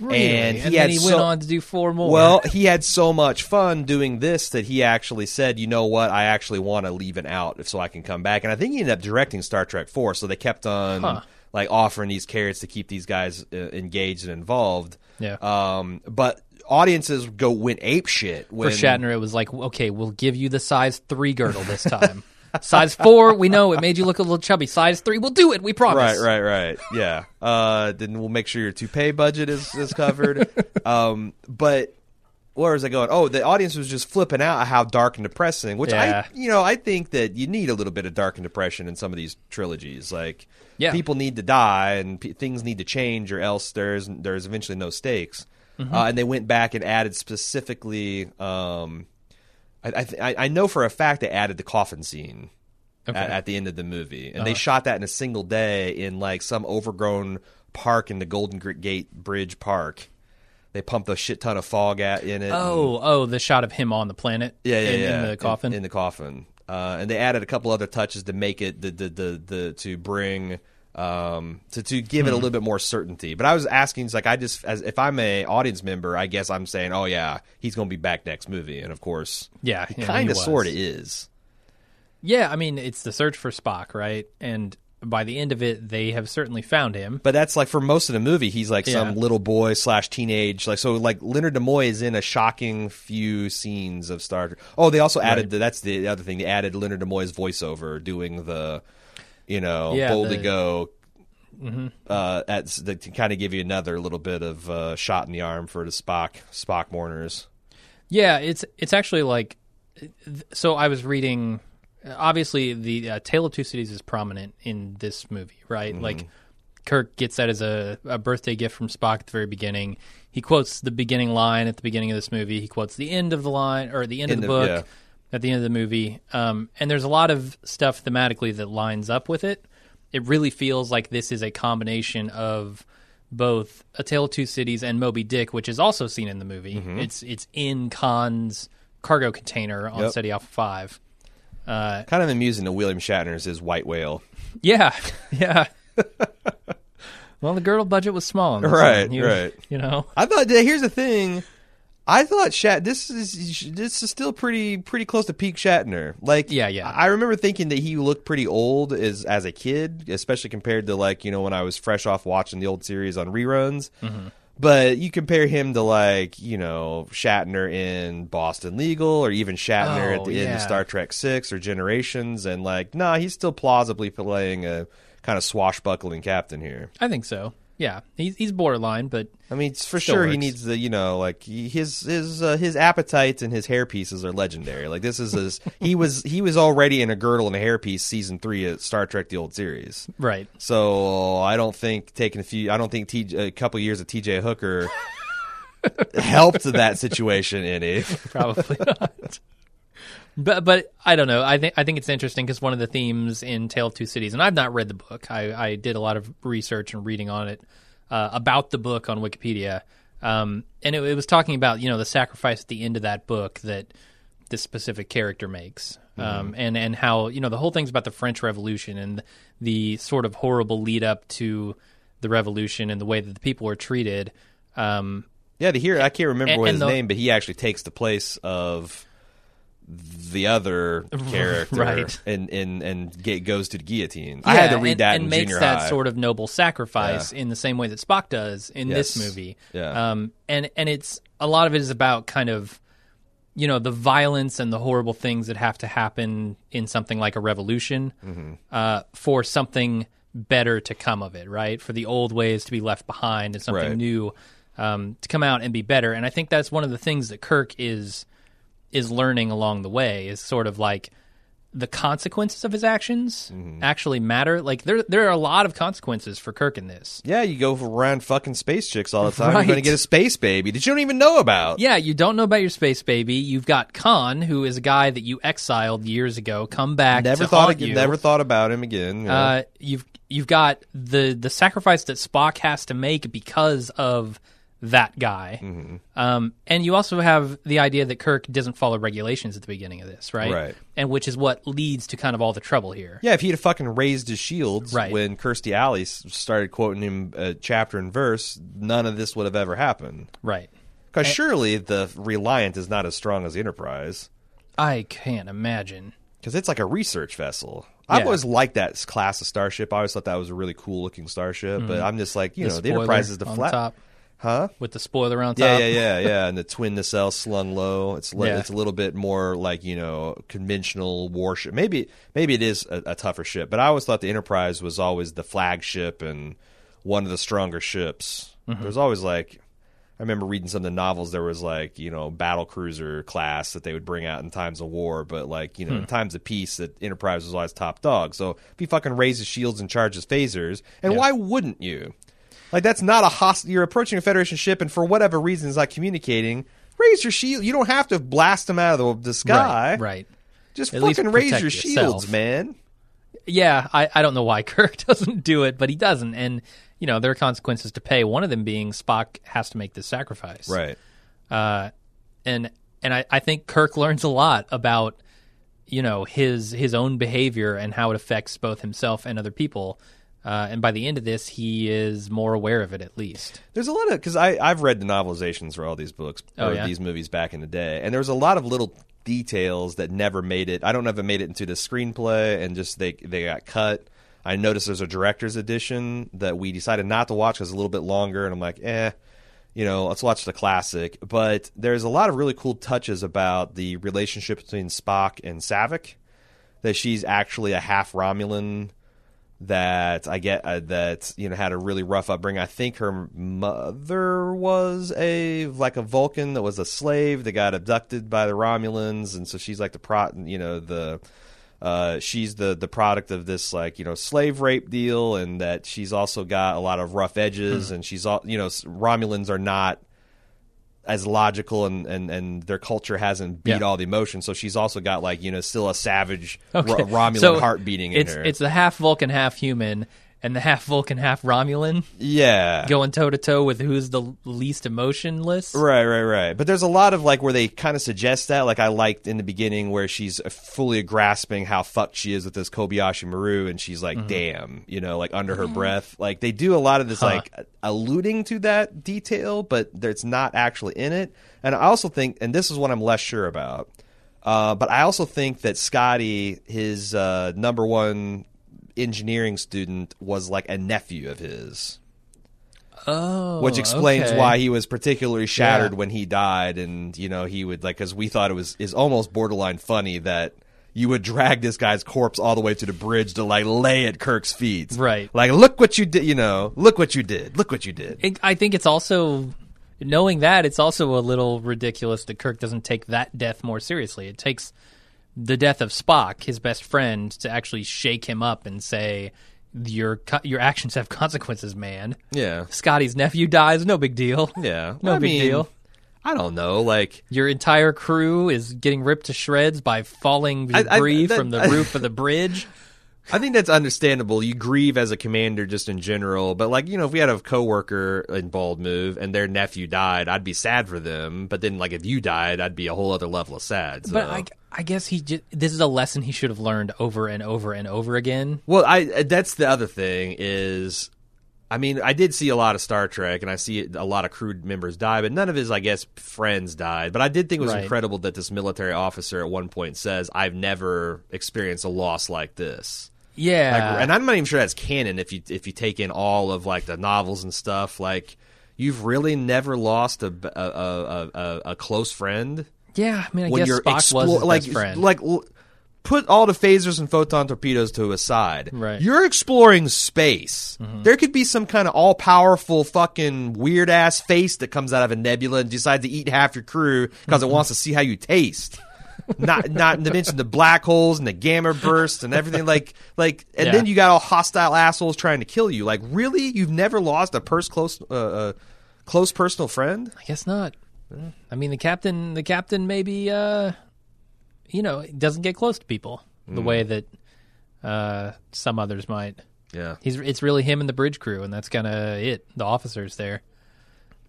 Really? And he and had then he so, went on to do four more. Well, he had so much fun doing this that he actually said, you know what, I actually want to leave it out if so I can come back. And I think he ended up directing Star Trek four, so they kept on huh. like offering these carrots to keep these guys uh, engaged and involved. Yeah. Um, but audiences go went ape shit. When... For Shatner, it was like, okay, we'll give you the size three girdle this time. Size four, we know it made you look a little chubby. Size three, we'll do it. We promise. Right, right, right. Yeah. Uh, then we'll make sure your toupee budget is, is covered. um, but where was I going? Oh, the audience was just flipping out how dark and depressing. Which yeah. I, you know, I think that you need a little bit of dark and depression in some of these trilogies. Like, yeah. people need to die and p- things need to change, or else there's there's eventually no stakes. Mm-hmm. Uh, and they went back and added specifically. Um, I, th- I know for a fact they added the coffin scene okay. at, at the end of the movie. And uh-huh. they shot that in a single day in like some overgrown park in the Golden Gate Bridge Park. They pumped a shit ton of fog at, in it. Oh, and, oh, the shot of him on the planet yeah, yeah, in, yeah. in the coffin? In, in the coffin. Uh, and they added a couple other touches to make it, the the, the, the to bring, um, to, to give hmm. it a little bit more certainty. But I was asking, like, I just, as if I'm a audience member, I guess I'm saying, oh yeah, he's going to be back next movie. And of course, yeah, he kind of sort of is. Yeah. I mean, it's the search for Spock, right? And by the end of it, they have certainly found him. But that's like for most of the movie, he's like yeah. some little boy slash teenage. Like, so like Leonard Nimoy is in a shocking few scenes of Star Trek. Oh, they also added, right. the, that's the other thing. They added Leonard Nimoy's voiceover doing the, you know, yeah, boldly the, go mm-hmm. uh, at, the, to kind of give you another little bit of uh, shot in the arm for the Spock Spock mourners. Yeah, it's it's actually like, so I was reading, obviously the uh, Tale of Two Cities is prominent in this movie, right? Mm-hmm. Like, Kirk gets that as a, a birthday gift from Spock at the very beginning. He quotes the beginning line at the beginning of this movie. He quotes the end of the line, or the end, end of the book. Of, yeah. At the end of the movie, um, and there's a lot of stuff thematically that lines up with it. It really feels like this is a combination of both A Tale of Two Cities and Moby Dick, which is also seen in the movie. Mm-hmm. It's it's in Khan's cargo container on yep. SETI Alpha five. Uh, kind of amusing to William Shatner's is White Whale. Yeah, yeah. Well, the girdle budget was small. On this right, one. You, right. You know, I thought. Here's the thing. I thought Shat. This is this is still pretty pretty close to peak Shatner. Like, yeah, yeah. I remember thinking that he looked pretty old as as a kid, especially compared to like you know when I was fresh off watching the old series on reruns. Mm-hmm. But you compare him to like you know Shatner in Boston Legal, or even Shatner oh, at the yeah. end of Star Trek six or Generations, and like nah, he's still plausibly playing a kind of swashbuckling captain here. I think so. Yeah, he's he's borderline, but I mean for sure works. He needs the you know like his his uh, his appetites and his hairpieces are legendary. Like this is his, he was he was already in a girdle and a hairpiece season three of Star Trek the old series. Right. So I don't think taking a few I don't think T, a couple years of T J Hooker helped that situation any. Probably not. But but I don't know. I think I think it's interesting because one of the themes in Tale of Two Cities, and I've not read the book. I, I did a lot of research and reading on it uh, about the book on Wikipedia, um, and it, it was talking about you know the sacrifice at the end of that book that this specific character makes, mm-hmm. um, and and how you know the whole thing's about the French Revolution and the sort of horrible lead up to the revolution and the way that the people were treated. Um, yeah, to hear I can't remember and, what and his the, name, but he actually takes the place of the other character right. and, and, and get, goes to the guillotine. Yeah, I had to read and, that and in makes junior that high. Sort of noble sacrifice yeah. in the same way that Spock does in yes. this movie. Yeah. Um, and, and it's a lot of it is about kind of, you know, the violence and the horrible things that have to happen in something like a revolution mm-hmm. uh, for something better to come of it, right? For the old ways to be left behind and something right. new um, to come out and be better. And I think that's one of the things that Kirk is... is learning along the way is sort of like the consequences of his actions mm-hmm. actually matter. Like there, there are a lot of consequences for Kirk in this. Yeah, you go around fucking space chicks all the time. Right. You're going to get a space baby that you don't even know about. Yeah, you don't know about your space baby. You've got Khan, who is a guy that you exiled years ago, come back. Never to thought. Of, you. Never thought about him again. You know? uh, you've you've got the the sacrifice that Spock has to make because of. That guy. Mm-hmm. Um, and you also have the idea that Kirk doesn't follow regulations at the beginning of this, right? Right. And which is what leads to kind of all the trouble here. Yeah, if he'd have fucking raised his shields right. when Kirstie Alley started quoting him uh, chapter and verse, none of this would have ever happened. Right. Because surely the Reliant is not as strong as the Enterprise. I can't imagine. Because it's like a research vessel. I've yeah. always liked that class of starship. I always thought that was a really cool looking starship. Mm-hmm. But I'm just like, you the know, the Enterprise is the flat... Huh? With the spoiler on top. Yeah, yeah, yeah, yeah. And the twin nacelle slung low. It's le- yeah. it's a little bit more like, you know, conventional warship. Maybe maybe it is a, a tougher ship, but I always thought the Enterprise was always the flagship and one of the stronger ships. Mm-hmm. There's always like, I remember reading some of the novels, there was like, you know, battle cruiser class that they would bring out in times of war, but like, you know, hmm. in times of peace, that Enterprise was always top dog. So if he fucking raises shields and charges phasers, and yeah. why wouldn't you? Like, that's not a hostile... You're approaching a Federation ship, and for whatever reason, it's not communicating. Raise your shield. You don't have to blast them out of the, the sky. Right, right. Just At fucking raise your yourself. shields, man. Yeah, I, I don't know why Kirk doesn't do it, but he doesn't. And, you know, there are consequences to pay. One of them being Spock has to make this sacrifice. Right. Uh, and and I, I think Kirk learns a lot about, you know, his his own behavior and how it affects both himself and other people. Uh, and by the end of this, he is more aware of it, at least. There's a lot of... Because I've read the novelizations for all these books, oh, or yeah? these movies back in the day, and there was a lot of little details that never made it... I don't know if it made it into the screenplay, and just they, they got cut. I noticed there's a director's edition that we decided not to watch because it's a little bit longer, and I'm like, eh, you know, let's watch the classic. But there's a lot of really cool touches about the relationship between Spock and Saavik, that she's actually a half-Romulan... That I get uh, that you know had a really rough upbringing. I think her mother was a like a Vulcan that was a slave that got abducted by the Romulans, and so she's like the pro, you know the uh, she's the the product of this like you know slave rape deal, and that she's also got a lot of rough edges, mm-hmm. and she's all you know Romulans are not as logical and, and, and their culture hasn't beat yeah. all the emotion. So she's also got like, you know, still a savage okay. R- Romulan so heart beating in it's, her. It's the half Vulcan, half human. and the half Vulcan, half Romulan. Yeah. Going toe-to-toe with who's the least emotionless. Right, right, right. But there's a lot of, like, where they kind of suggest that. Like, I liked in the beginning where she's fully grasping how fucked she is with this Kobayashi Maru, and she's like, mm-hmm. damn, you know, like, under her yeah. breath. Like, they do a lot of this, huh. like, alluding to that detail, but it's not actually in it. And I also think, and this is what I'm less sure about, uh, but I also think that Scotty, his uh, number one... engineering student was like a nephew of his. Oh, which explains okay. why he was particularly shattered yeah. when he died. And, you know, he would like, because we thought it was is almost borderline funny that you would drag this guy's corpse all the way to the bridge to like lay at Kirk's feet. Right. Like, look what you did, you know, look what you did. Look what you did. It, I think it's also, knowing that, it's also a little ridiculous that Kirk doesn't take that death more seriously. It takes the death of Spock, his best friend, to actually shake him up and say, your co- your actions have consequences, man. Yeah. Scotty's nephew dies, no big deal. Yeah. No I big mean, deal. I don't know, like... Your entire crew is getting ripped to shreds by falling debris I, I, that, from the I, roof of the bridge. I think that's understandable. You grieve as a commander just in general, but, like, you know, if we had a coworker in Bald Move and their nephew died, I'd be sad for them, but then, like, if you died, I'd be a whole other level of sad. So. But I, I guess he just, this is a lesson he should have learned over and over and over again. Well, I that's the other thing is, I mean, I did see a lot of Star Trek, and I see a lot of crew members die, but none of his, I guess, friends died. But I did think it was right. incredible that this military officer at one point says, I've never experienced a loss like this. Yeah, like, and I'm not even sure that's canon. If you if you take in all of like the novels and stuff, like you've really never lost a a a, a, a close friend. Yeah, I mean, I when guess you're Spock explo- was his like, best friend. Like, like, put all the phasers and photon torpedoes to aside. Right, you're exploring space. Mm-hmm. There could be some kind of all powerful fucking weird ass face that comes out of a nebula and decides to eat half your crew because mm-hmm. it wants to see how you taste. not not to mention the black holes and the gamma bursts and everything like like and yeah. then you got all hostile assholes trying to kill you. Like, really, you've never lost a pers- close uh, a close personal friend? I guess not. I mean, the captain the captain maybe uh, you know, doesn't get close to people the mm. way that uh, some others might. Yeah, he's it's really him and the bridge crew, and that's kind of it. The officers there.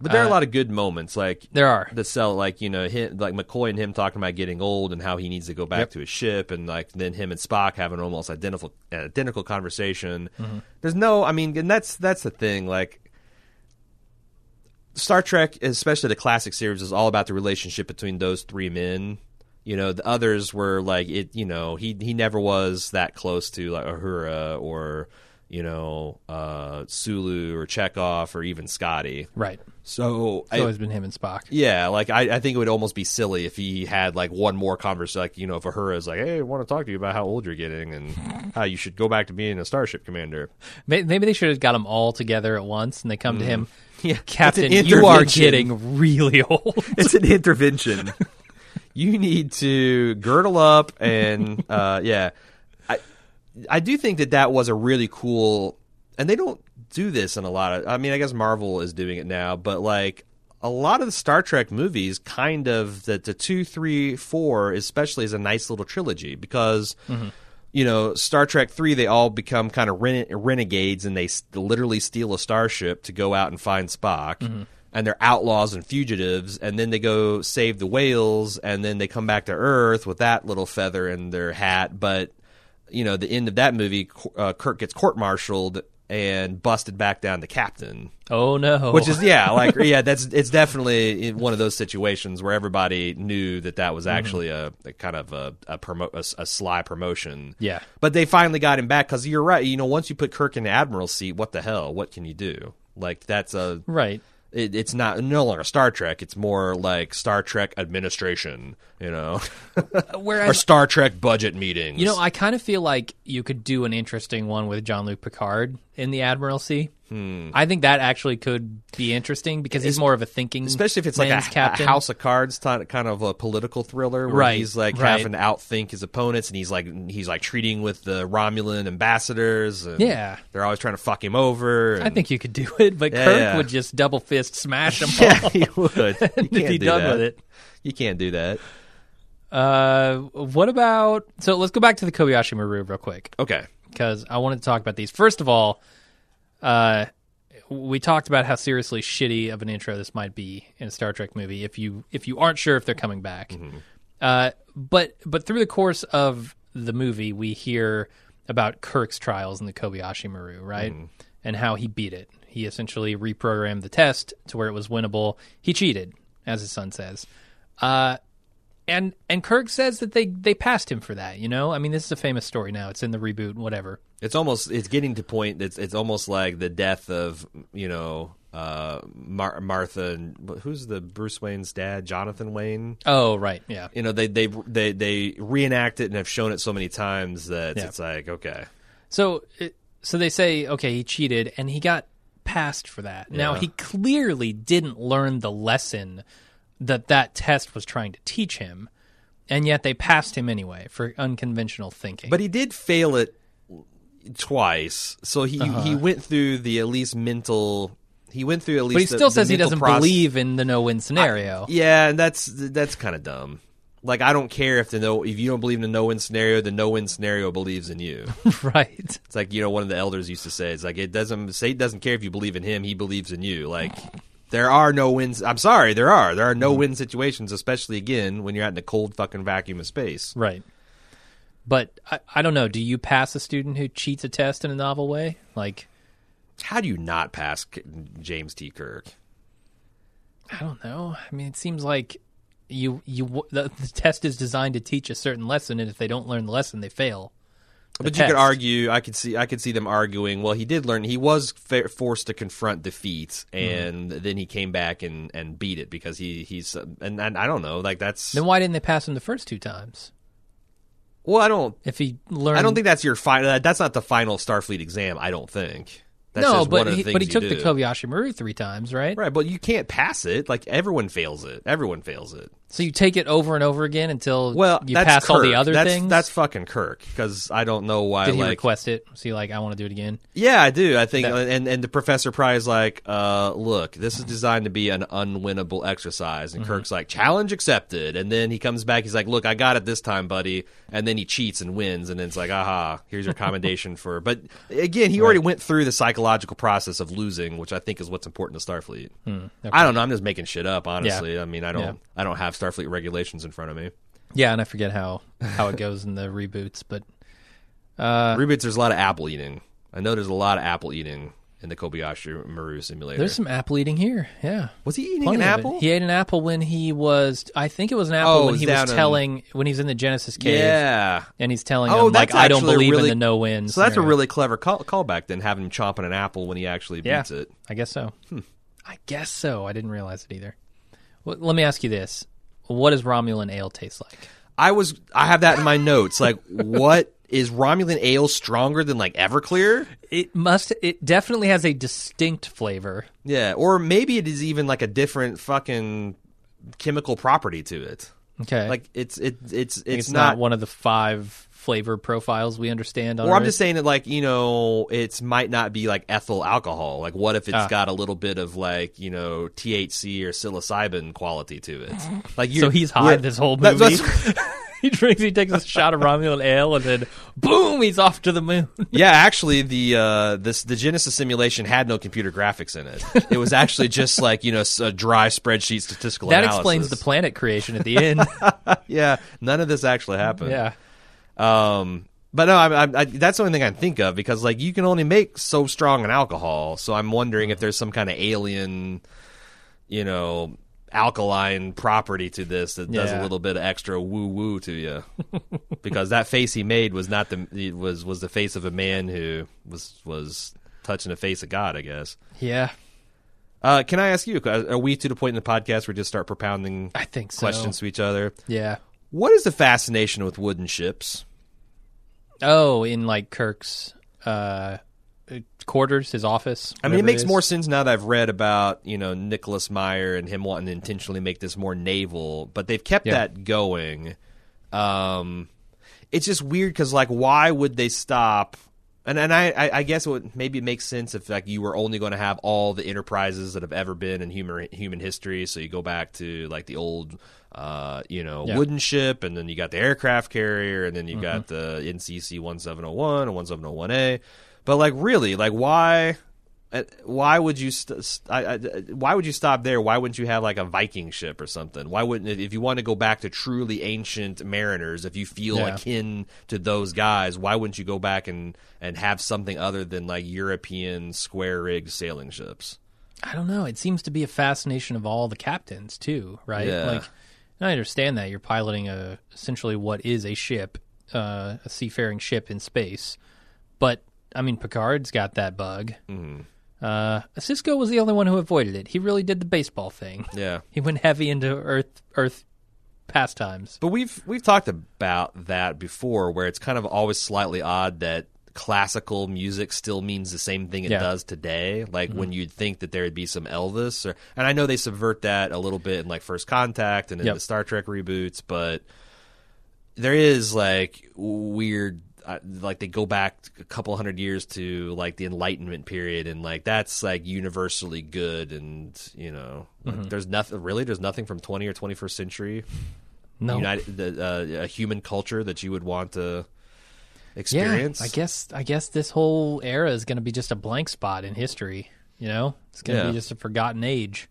But there are uh, a lot of good moments, like there are the cell, like you know, him, like McCoy and him talking about getting old and how he needs to go back yep. to his ship, and like then him and Spock have an almost identical identical conversation. Mm-hmm. There's no, I mean, and that's that's the thing, like Star Trek, especially the classic series, is all about the relationship between those three men. You know, the others were like it. You know, he he never was that close to like Uhura or. You know, uh, Sulu or Chekov or even Scotty. Right. So it's I, always been him and Spock. Yeah, like I, I think it would almost be silly if he had like one more conversation. Like, you know, if Uhura's like, hey, I want to talk to you about how old you're getting and how you should go back to being a starship commander. Maybe they should have got them all together at once and they come mm. to him, yeah, Captain, you are getting really old. It's an intervention. You need to girdle up and, uh, yeah. I do think that that was a really cool, and they don't do this in a lot of, I mean, I guess Marvel is doing it now, but like a lot of the Star Trek movies kind of, that the two, three, four, especially is a nice little trilogy because, mm-hmm. you know, Star Trek three, they all become kind of rene- renegades and they literally steal a starship to go out and find Spock. Mm-hmm. And they're outlaws and fugitives, and then they go save the whales, and then they come back to Earth with that little feather in their hat, but... You know, the end of that movie, uh, Kirk gets court-martialed and busted back down to captain. Oh, no. Which is, yeah, like, yeah, that's it's definitely one of those situations where everybody knew that that was actually mm-hmm. a, a kind of a a, promo, a a sly promotion. Yeah. But they finally got him back because you're right. You know, once you put Kirk in the admiral's seat, what the hell? What can you do? Like, that's a... Right. It, it's not no longer Star Trek. It's more like Star Trek administration, you know, whereas, or Star Trek budget meetings. You know, I kind of feel like you could do an interesting one with Jean-Luc Picard in the Admiralty. Hmm. I think that actually could be interesting because he's it's, more of a thinking, especially if it's like a, a House of Cards t- kind of a political thriller where right. he's like right. having to outthink his opponents, and he's like he's like treating with the Romulan ambassadors. And yeah, they're always trying to fuck him over. And... I think you could do it, but yeah, Kirk yeah. would just double fist smash them. Yeah, all. He would. You can't be do done that. With it. You can't do that. Uh, what about? So let's go back to the Kobayashi Maru real quick. Okay, because I wanted to talk about these first of all. Uh, we talked about how seriously shitty of an intro this might be in a Star Trek movie if you if you aren't sure if they're coming back. Mm-hmm. Uh, but but through the course of the movie, we hear about Kirk's trials in the Kobayashi Maru, right? Mm-hmm. And how he beat it. He essentially reprogrammed the test to where it was winnable. He cheated, as his son says. Uh, and and Kirk says that they, they passed him for that, you know? I mean, this is a famous story now. It's in the reboot, whatever. It's almost, it's getting to point, it's it's almost like the death of, you know, uh, Mar- Martha, and who's the Bruce Wayne's dad? Jonathan Wayne? Oh, right, yeah. You know, they, they, they, they reenact it and have shown it so many times that yeah. it's like, okay. So, it, so they say, okay, he cheated, and he got passed for that. Yeah. Now, he clearly didn't learn the lesson that that test was trying to teach him, and yet they passed him anyway for unconventional thinking. But he did fail it twice, so he, uh-huh. he went through the at least mental... He went through at least... But he still the, says the he doesn't process. believe in the no-win scenario. I, yeah, and that's that's kind of dumb. Like, I don't care if the no, if you don't believe in the no-win scenario, the no-win scenario believes in you. Right. It's like, you know, one of the elders used to say, it's like, it doesn't Satan doesn't care if you believe in him, he believes in you. Like, there are no-wins. I'm sorry, there are. There are no-win situations, especially, again, when you're out in a cold fucking vacuum of space. Right. But, I, I don't know, do you pass a student who cheats a test in a novel way? Like... How do you not pass James T. Kirk? I don't know. I mean, it seems like you you the, the test is designed to teach a certain lesson, and if they don't learn the lesson, they fail. The but test. You could argue. I could see. I could see them arguing. Well, he did learn. He was fa- forced to confront defeat, and mm. then he came back and, and beat it because he he's and, and I don't know. Like that's then why didn't they pass him the first two times? Well, I don't. If he learned, I don't think that's your final. That's not the final Starfleet exam. I don't think. That's no, but he, but he took do. the Kobayashi Maru three times, right? Right, but you can't pass it. Like, everyone fails it. Everyone fails it. So you take it over and over again until well, you pass Kirk. all the other that's, things? That's fucking Kirk, because I don't know why. Did he like, request it? Was he like, I want to do it again? Yeah, I do, I think. That, and, and the Professor Pry's like, uh, look, this is designed to be an unwinnable exercise. And mm-hmm. Kirk's like, challenge accepted. And then he comes back. He's like, look, I got it this time, buddy. And then he cheats and wins. And then it's like, aha, here's your commendation for. But again, he already right. went through the psychological process of losing, which I think is what's important to Starfleet. Hmm, okay. I don't know. I'm just making shit up, honestly. Yeah. I mean, I don't, yeah. I don't have Starfleet regulations in front of me. Yeah, and I forget how, how it goes in the reboots, but... Uh, reboots, there's a lot of apple eating. I know there's a lot of apple eating in the Kobayashi Maru simulator. There's some apple eating here, yeah. Was he eating Plenty an apple? It. He ate an apple when he was... I think it was an apple oh, when he was telling... In... When he's in the Genesis cave. Yeah. And he's telling oh, him, like, I don't believe really... in the no-win. So that's scenario. a really clever call- callback, then, having him chomping an apple when he actually beats yeah, it. I guess so. Hmm. I guess so. I didn't realize it either. Well, let me ask you this. What does Romulan ale taste like? I was I have that in my notes. Like, what is Romulan ale stronger than like Everclear? It must it definitely has a distinct flavor. Yeah, or maybe it is even like a different fucking chemical property to it. Okay. Like it's it it's it's, it's not, not one of the five flavor profiles we understand on Or I'm Earth. Just saying that like, you know, it might not be like ethyl alcohol. Like what if it's ah. got a little bit of like, you know, T H C or psilocybin quality to it? Like So he's high this whole movie. That, he drinks he takes a shot of Romulan ale and then boom, he's off to the moon. Yeah, actually the uh this the Genesis simulation had no computer graphics in it. It was actually just like, you know, a dry spreadsheet statistical that analysis. That explains the planet creation at the end. Yeah, none of this actually happened. Yeah. Um, but no, I, I, I, that's the only thing I think of because like you can only make so strong an alcohol. So I'm wondering if there's some kind of alien, you know, alkaline property to this that yeah. does a little bit of extra woo woo to you, because that face he made was not the was was the face of a man who was was touching the face of God, I guess. Yeah. Uh, can I ask you? Are we to the point in the podcast where we just start propounding I think so. questions to each other? Yeah. What is the fascination with wooden ships? Oh, in like Kirk's uh, quarters, his office. I mean, it makes it more sense now that I've read about, you know, Nicholas Meyer and him wanting to intentionally make this more naval, but they've kept yeah. that going. Um, it's just weird because, like, why would they stop? And and I, I, I guess it would maybe it makes sense if like you were only going to have all the enterprises that have ever been in human human history. So you go back to like the old, uh, you know, yeah. wooden ship, and then you got the aircraft carrier, and then you mm-hmm. got the N C C one seven zero one and one seven zero one A. But like, really, like why Why would you st- st- I, I, why would you stop there? Why wouldn't you have like a Viking ship or something? Why wouldn't it, if you want to go back to truly ancient mariners, if you feel yeah. akin to those guys, why wouldn't you go back and, and have something other than like European square rigged sailing ships? I don't know. It seems to be a fascination of all the captains too, right? Yeah. Like, I understand that you're piloting a essentially what is a ship, uh, a seafaring ship in space, but I mean Picard's got that bug. Mm-hmm. Uh, Cisco was the only one who avoided it. He really did the baseball thing. Yeah, he went heavy into Earth Earth pastimes. But we've we've talked about that before, where it's kind of always slightly odd that classical music still means the same thing it yeah. does today. Like mm-hmm. when you'd think that there would be some Elvis, or and I know they subvert that a little bit in like First Contact and in yep. the Star Trek reboots, but there is like weird. Like they go back a couple hundred years to like the Enlightenment period, and like that's like universally good, and you know mm-hmm. like, there's nothing really. There's nothing from twenty or twenty first century, no, United, the, uh, a human culture that you would want to experience. Yeah, I guess. I guess this whole era is going to be just a blank spot in history. You know, it's going to yeah. be just a forgotten age.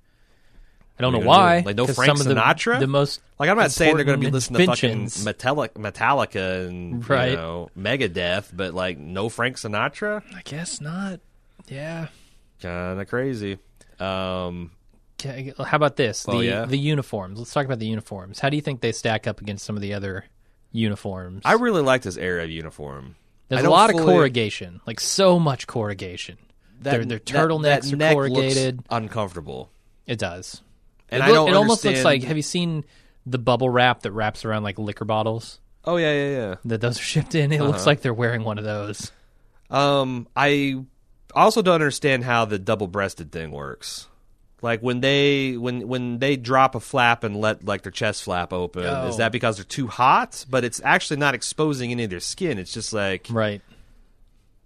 I don't know why. Do, like no Frank some Sinatra. Of the, the most like I'm not saying they're going to be listening to fucking Metallica, Metallica and right. you know, Megadeth, but like no Frank Sinatra. I guess not. Yeah, kind of crazy. Um, How about this? Oh, the yeah. the uniforms. Let's talk about the uniforms. How do you think they stack up against some of the other uniforms? I really like this era of uniform. There's a lot fully... of corrugation, like so much corrugation. Their turtlenecks that, that are neck corrugated. Looks uncomfortable. It does. And it, I don't it almost looks like, have you seen the bubble wrap that wraps around like liquor bottles? Oh, yeah, yeah, yeah. That those are shipped in? It uh-huh. looks like they're wearing one of those. Um, I also don't understand how the double-breasted thing works. Like when they when when they drop a flap and let like their chest flap open, oh. is that because they're too hot? But it's actually not exposing any of their skin. It's just like, right.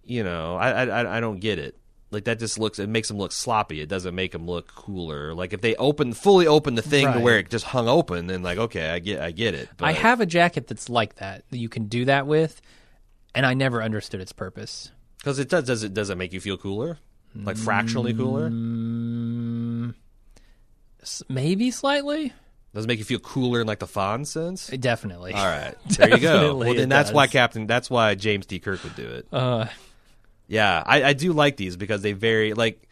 you know, I I, I don't get it. Like that just looks, it makes them look sloppy. It doesn't make them look cooler. Like if they open, fully open the thing right. to where it just hung open, then like, okay, I get I get it. But I have a jacket that's like that, that you can do that with, and I never understood its purpose. Because it does, does it, does it make you feel cooler? Like fractionally cooler? Mm, maybe slightly. Does it make you feel cooler in like the fond sense? Definitely. All right. There you go. Well, then that's does. why Captain, that's why James D. Kirk would do it. Uh Yeah, I, I do like these because they vary. Like,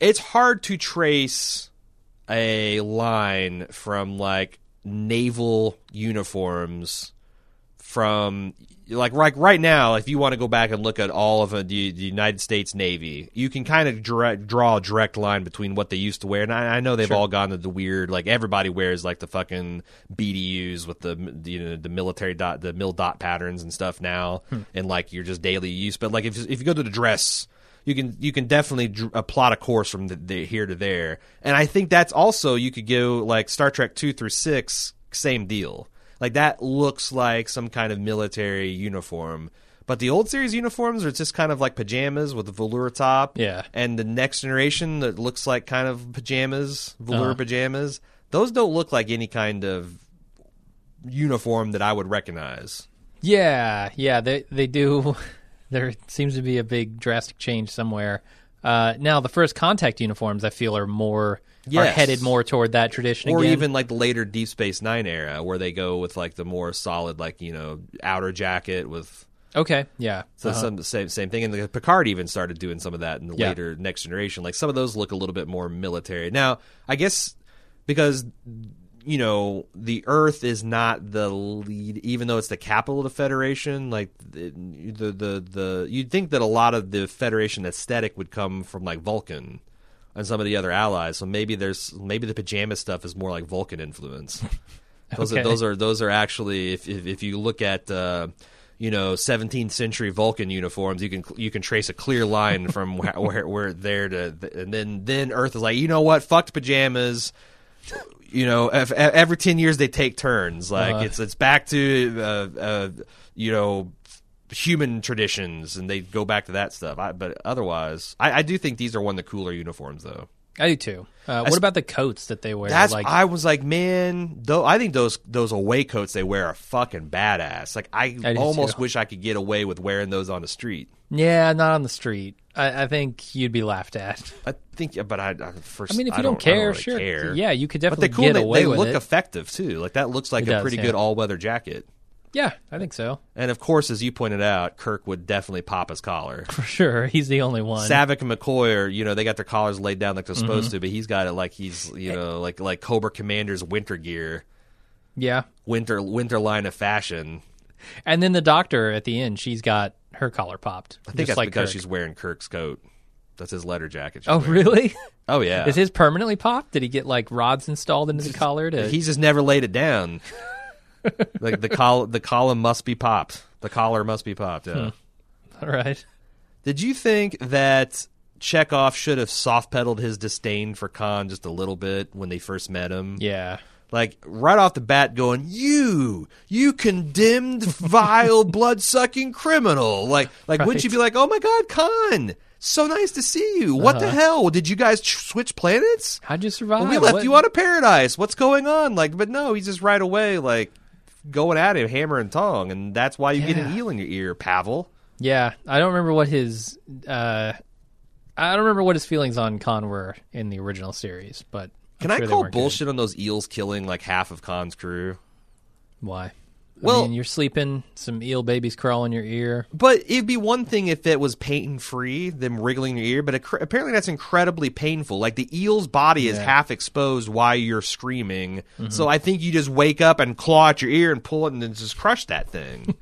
it's hard to trace a line from like naval uniforms from like right right now. If you want to go back and look at all of the, the United States Navy, you can kind of direct, draw a direct line between what they used to wear. And I, I know they've sure. all gone to the weird. Like everybody wears like the fucking B D Us with the you know the military dot the mil dot patterns and stuff now, hmm. and like your just daily use. But like if if you go to the dress. You can you can definitely dr- plot a course from the, the here to there, and I think that's also you could go like Star Trek two through six, same deal. Like that looks like some kind of military uniform, but the old series uniforms are just kind of like pajamas with a velour top. Yeah, and the Next Generation that looks like kind of pajamas, velour uh-huh. pajamas. Those don't look like any kind of uniform that I would recognize. Yeah, yeah, they they do. There seems to be a big drastic change somewhere. Uh, now, the First Contact uniforms, I feel, are more yes. are headed more toward that tradition or again. Or even like the later Deep Space Nine era where they go with like the more solid like, you know, outer jacket with... Okay, yeah. So uh-huh. some same, same thing. And the Picard even started doing some of that in the yeah. later Next Generation. Like some of those look a little bit more military. Now, I guess because... You know, the Earth is not the lead, even though it's the capital of the Federation. Like the, the the the you'd think that a lot of the Federation aesthetic would come from like Vulcan and some of the other allies. So maybe there's maybe the pajama stuff is more like Vulcan influence. Those okay. are those are those are actually if if, if you look at uh, you know seventeenth century Vulcan uniforms, you can you can trace a clear line from where, where where there to and then then Earth is like you know what fucked pajamas. You know, if, every ten years they take turns. Like uh, it's it's back to uh, uh, you know human traditions, and they go back to that stuff. I, but otherwise, I, I do think these are one of the cooler uniforms, though. I do too. Uh, what I, about the coats that they wear? That's, like, I was like, man, though, I think those those away coats they wear are fucking badass. Like, I, I almost too. wish I could get away with wearing those on the street. Yeah, not on the street. I, I think you'd be laughed at. I think, but I, I first. I mean, if you I don't, don't care, I don't really sure, care. Yeah, you could definitely. But cool, get they, away they with look it. Effective too. Like that looks like it a does, pretty yeah. good all-weather jacket. Yeah, I think so. And of course, as you pointed out, Kirk would definitely pop his collar. For sure. He's the only one. Saavik and McCoy are, you know, they got their collars laid down like they're mm-hmm. supposed to, but he's got it like he's, you know, like like Cobra Commander's winter gear. Yeah. Winter winter line of fashion. And then the doctor at the end, she's got her collar popped. I think that's like because Kirk. She's wearing Kirk's coat. That's his letter jacket. Oh, wearing. Really? Oh, yeah. Is his permanently popped? Did he get like rods installed into the collar? To... He's just never laid it down. Like the col the column must be popped. The collar must be popped. Yeah. Hmm. All right. Did you think that Chekov should have soft pedaled his disdain for Khan just a little bit when they first met him? Yeah. Like right off the bat, going you, you condemned vile blood sucking criminal. Like like right. Wouldn't you be like, oh my god, Khan? So nice to see you. What uh-huh. the hell? Did you guys ch- switch planets? How'd you survive? Well, we left what? you out of paradise. What's going on? Like, but no, he's just right away like. Going at him, hammer and tong, and that's why you yeah. get an eel in your ear, Pavel. Yeah, I don't remember what his, uh, I don't remember what his feelings on Khan were in the original series. But I'm can sure I call bullshit good. on those eels killing like half of Khan's crew? Why? Well, I mean, you're sleeping, some eel babies crawl in your ear. But it'd be one thing if it was pain-free, them wriggling your ear. But it, apparently, that's incredibly painful. Like the eel's body yeah. is half exposed while you're screaming. Mm-hmm. So I think you just wake up and claw at your ear and pull it and then just crush that thing.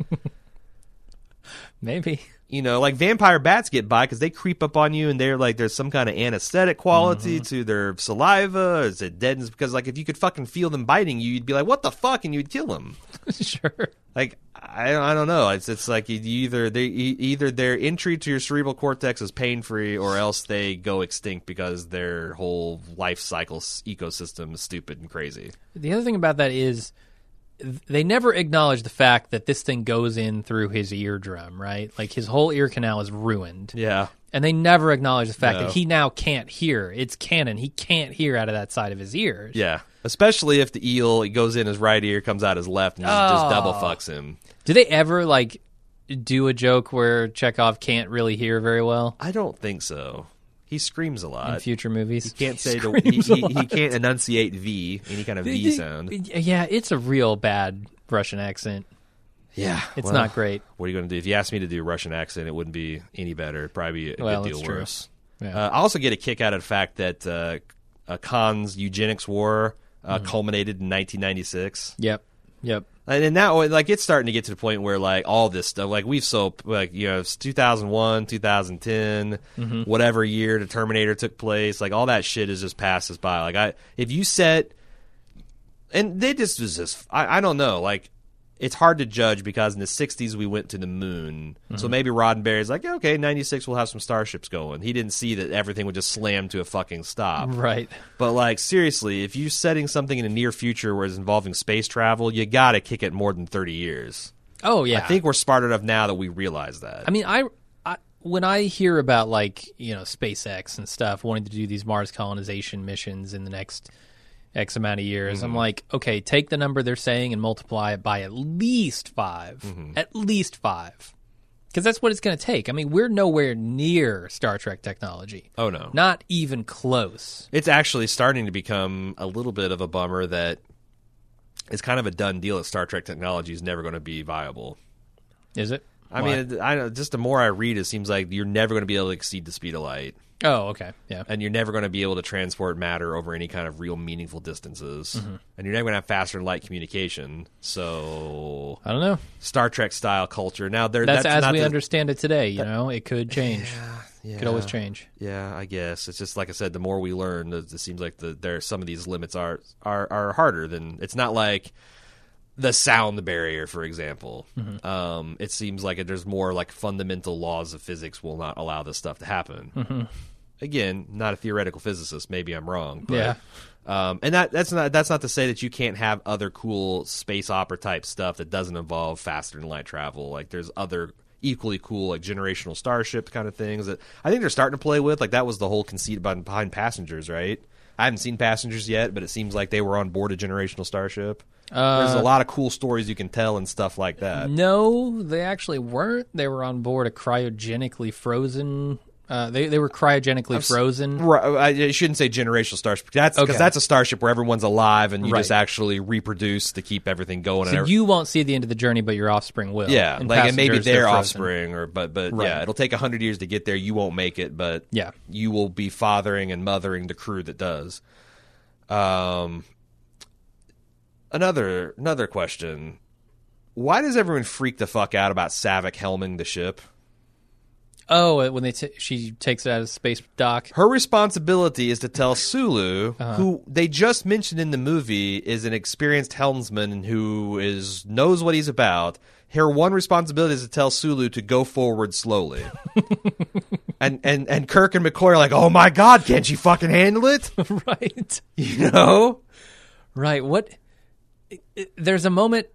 Maybe. You know, like vampire bats get by because they creep up on you, and they're like, there's some kind of anesthetic quality mm-hmm. to their saliva. Is it deadens? Because like, if you could fucking feel them biting you, you'd be like, what the fuck, and you'd kill them. Sure. Like, I, I don't know. It's it's like you either they either their entry to your cerebral cortex is pain free, or else they go extinct because their whole life cycle ecosystem is stupid and crazy. The other thing about that is. They never acknowledge the fact that this thing goes in through his eardrum, right? Like his whole ear canal is ruined. Yeah. And they never acknowledge the fact no. that he now can't hear. It's canon. He can't hear out of that side of his ears. Yeah. Especially if the eel it goes in his right ear, comes out his left, and oh. just double fucks him. Do they ever, like, do a joke where Chekov can't really hear very well? I don't think so. He screams a lot in future movies. He can't say he the he, he, he can't enunciate V any kind of V sound. Yeah, it's a real bad Russian accent. Yeah, it's well, not great. What are you going to do? If you asked me to do a Russian accent, it wouldn't be any better. It'd probably be a well, good deal worse. Yeah. Uh, I also get a kick out of the fact that uh, uh, Khan's eugenics war uh, mm. culminated in nineteen ninety-six. Yep. Yep. And in that way, like, it's starting to get to the point where, like, all this stuff, like, we've so, like, you know, it's two thousand one, two thousand ten, mm-hmm. whatever year the Terminator took place, like, all that shit is just passed us by. Like, I, if you set, and they just, was just I, I don't know, like, it's hard to judge because in the sixties we went to the moon. Mm-hmm. So maybe Roddenberry's like, yeah, okay, ninety-six we'll have some starships going. He didn't see that everything would just slam to a fucking stop. Right. But, like, seriously, if you're setting something in the near future where it's involving space travel, you got to kick it more than thirty years. Oh, yeah. I think we're smart enough now that we realize that. I mean, I, I when I hear about, like, you know, SpaceX and stuff wanting to do these Mars colonization missions in the next X amount of years. Mm-hmm. I'm like, okay, take the number they're saying and multiply it by at least five. Mm-hmm. At least five. Because that's what it's going to take. I mean, we're nowhere near Star Trek technology. Oh, no. Not even close. It's actually starting to become a little bit of a bummer that it's kind of a done deal that Star Trek technology is never going to be viable. Is it? I Why? mean, I just the more I read, it seems like you're never going to be able to exceed the speed of light. Oh, okay, yeah. And you're never going to be able to transport matter over any kind of real meaningful distances. Mm-hmm. And you're never going to have faster light communication. So... I don't know. Star Trek-style culture. Now, there, that's, that's as not we the, understand it today, you that, know? It could change. Yeah, yeah. It could always change. Yeah, I guess. It's just, like I said, the more we learn, it, it seems like the, there some of these limits are, are, are harder than... It's not like... The sound barrier, for example. Mm-hmm. Um, it seems like there's more like fundamental laws of physics will not allow this stuff to happen. Mm-hmm. Again, not a theoretical physicist. Maybe I'm wrong. But, yeah. Um, and that that's not that's not to say that you can't have other cool space opera type stuff that doesn't involve faster than light travel. Like there's other equally cool, like, generational starship kind of things that I think they're starting to play with. Like, that was the whole conceit behind Passengers, right? I haven't seen Passengers yet, but it seems like they were on board a generational starship. Uh, There's a lot of cool stories you can tell and stuff like that. No, they actually weren't. They were on board a cryogenically frozen... Uh, they they were cryogenically was, frozen. Right, I shouldn't say generational starship. That's because okay. that's a starship where everyone's alive and you right. just actually reproduce to keep everything going. So and every- you won't see the end of the journey, but your offspring will. Yeah, and like and maybe their offspring, or but but right. yeah, it'll take a hundred years to get there. You won't make it, but yeah. you will be fathering and mothering the crew that does. Um, another another question: why does everyone freak the fuck out about Saavik helming the ship? Oh, when they t- she takes it out of space dock. Her responsibility is to tell Sulu, uh-huh. who they just mentioned in the movie is an experienced helmsman who is knows what he's about. Her one responsibility is to tell Sulu to go forward slowly. and, and and Kirk and McCoy are like, oh my God, can't she fucking handle it? Right. You know? Right. What? It, it, there's a moment...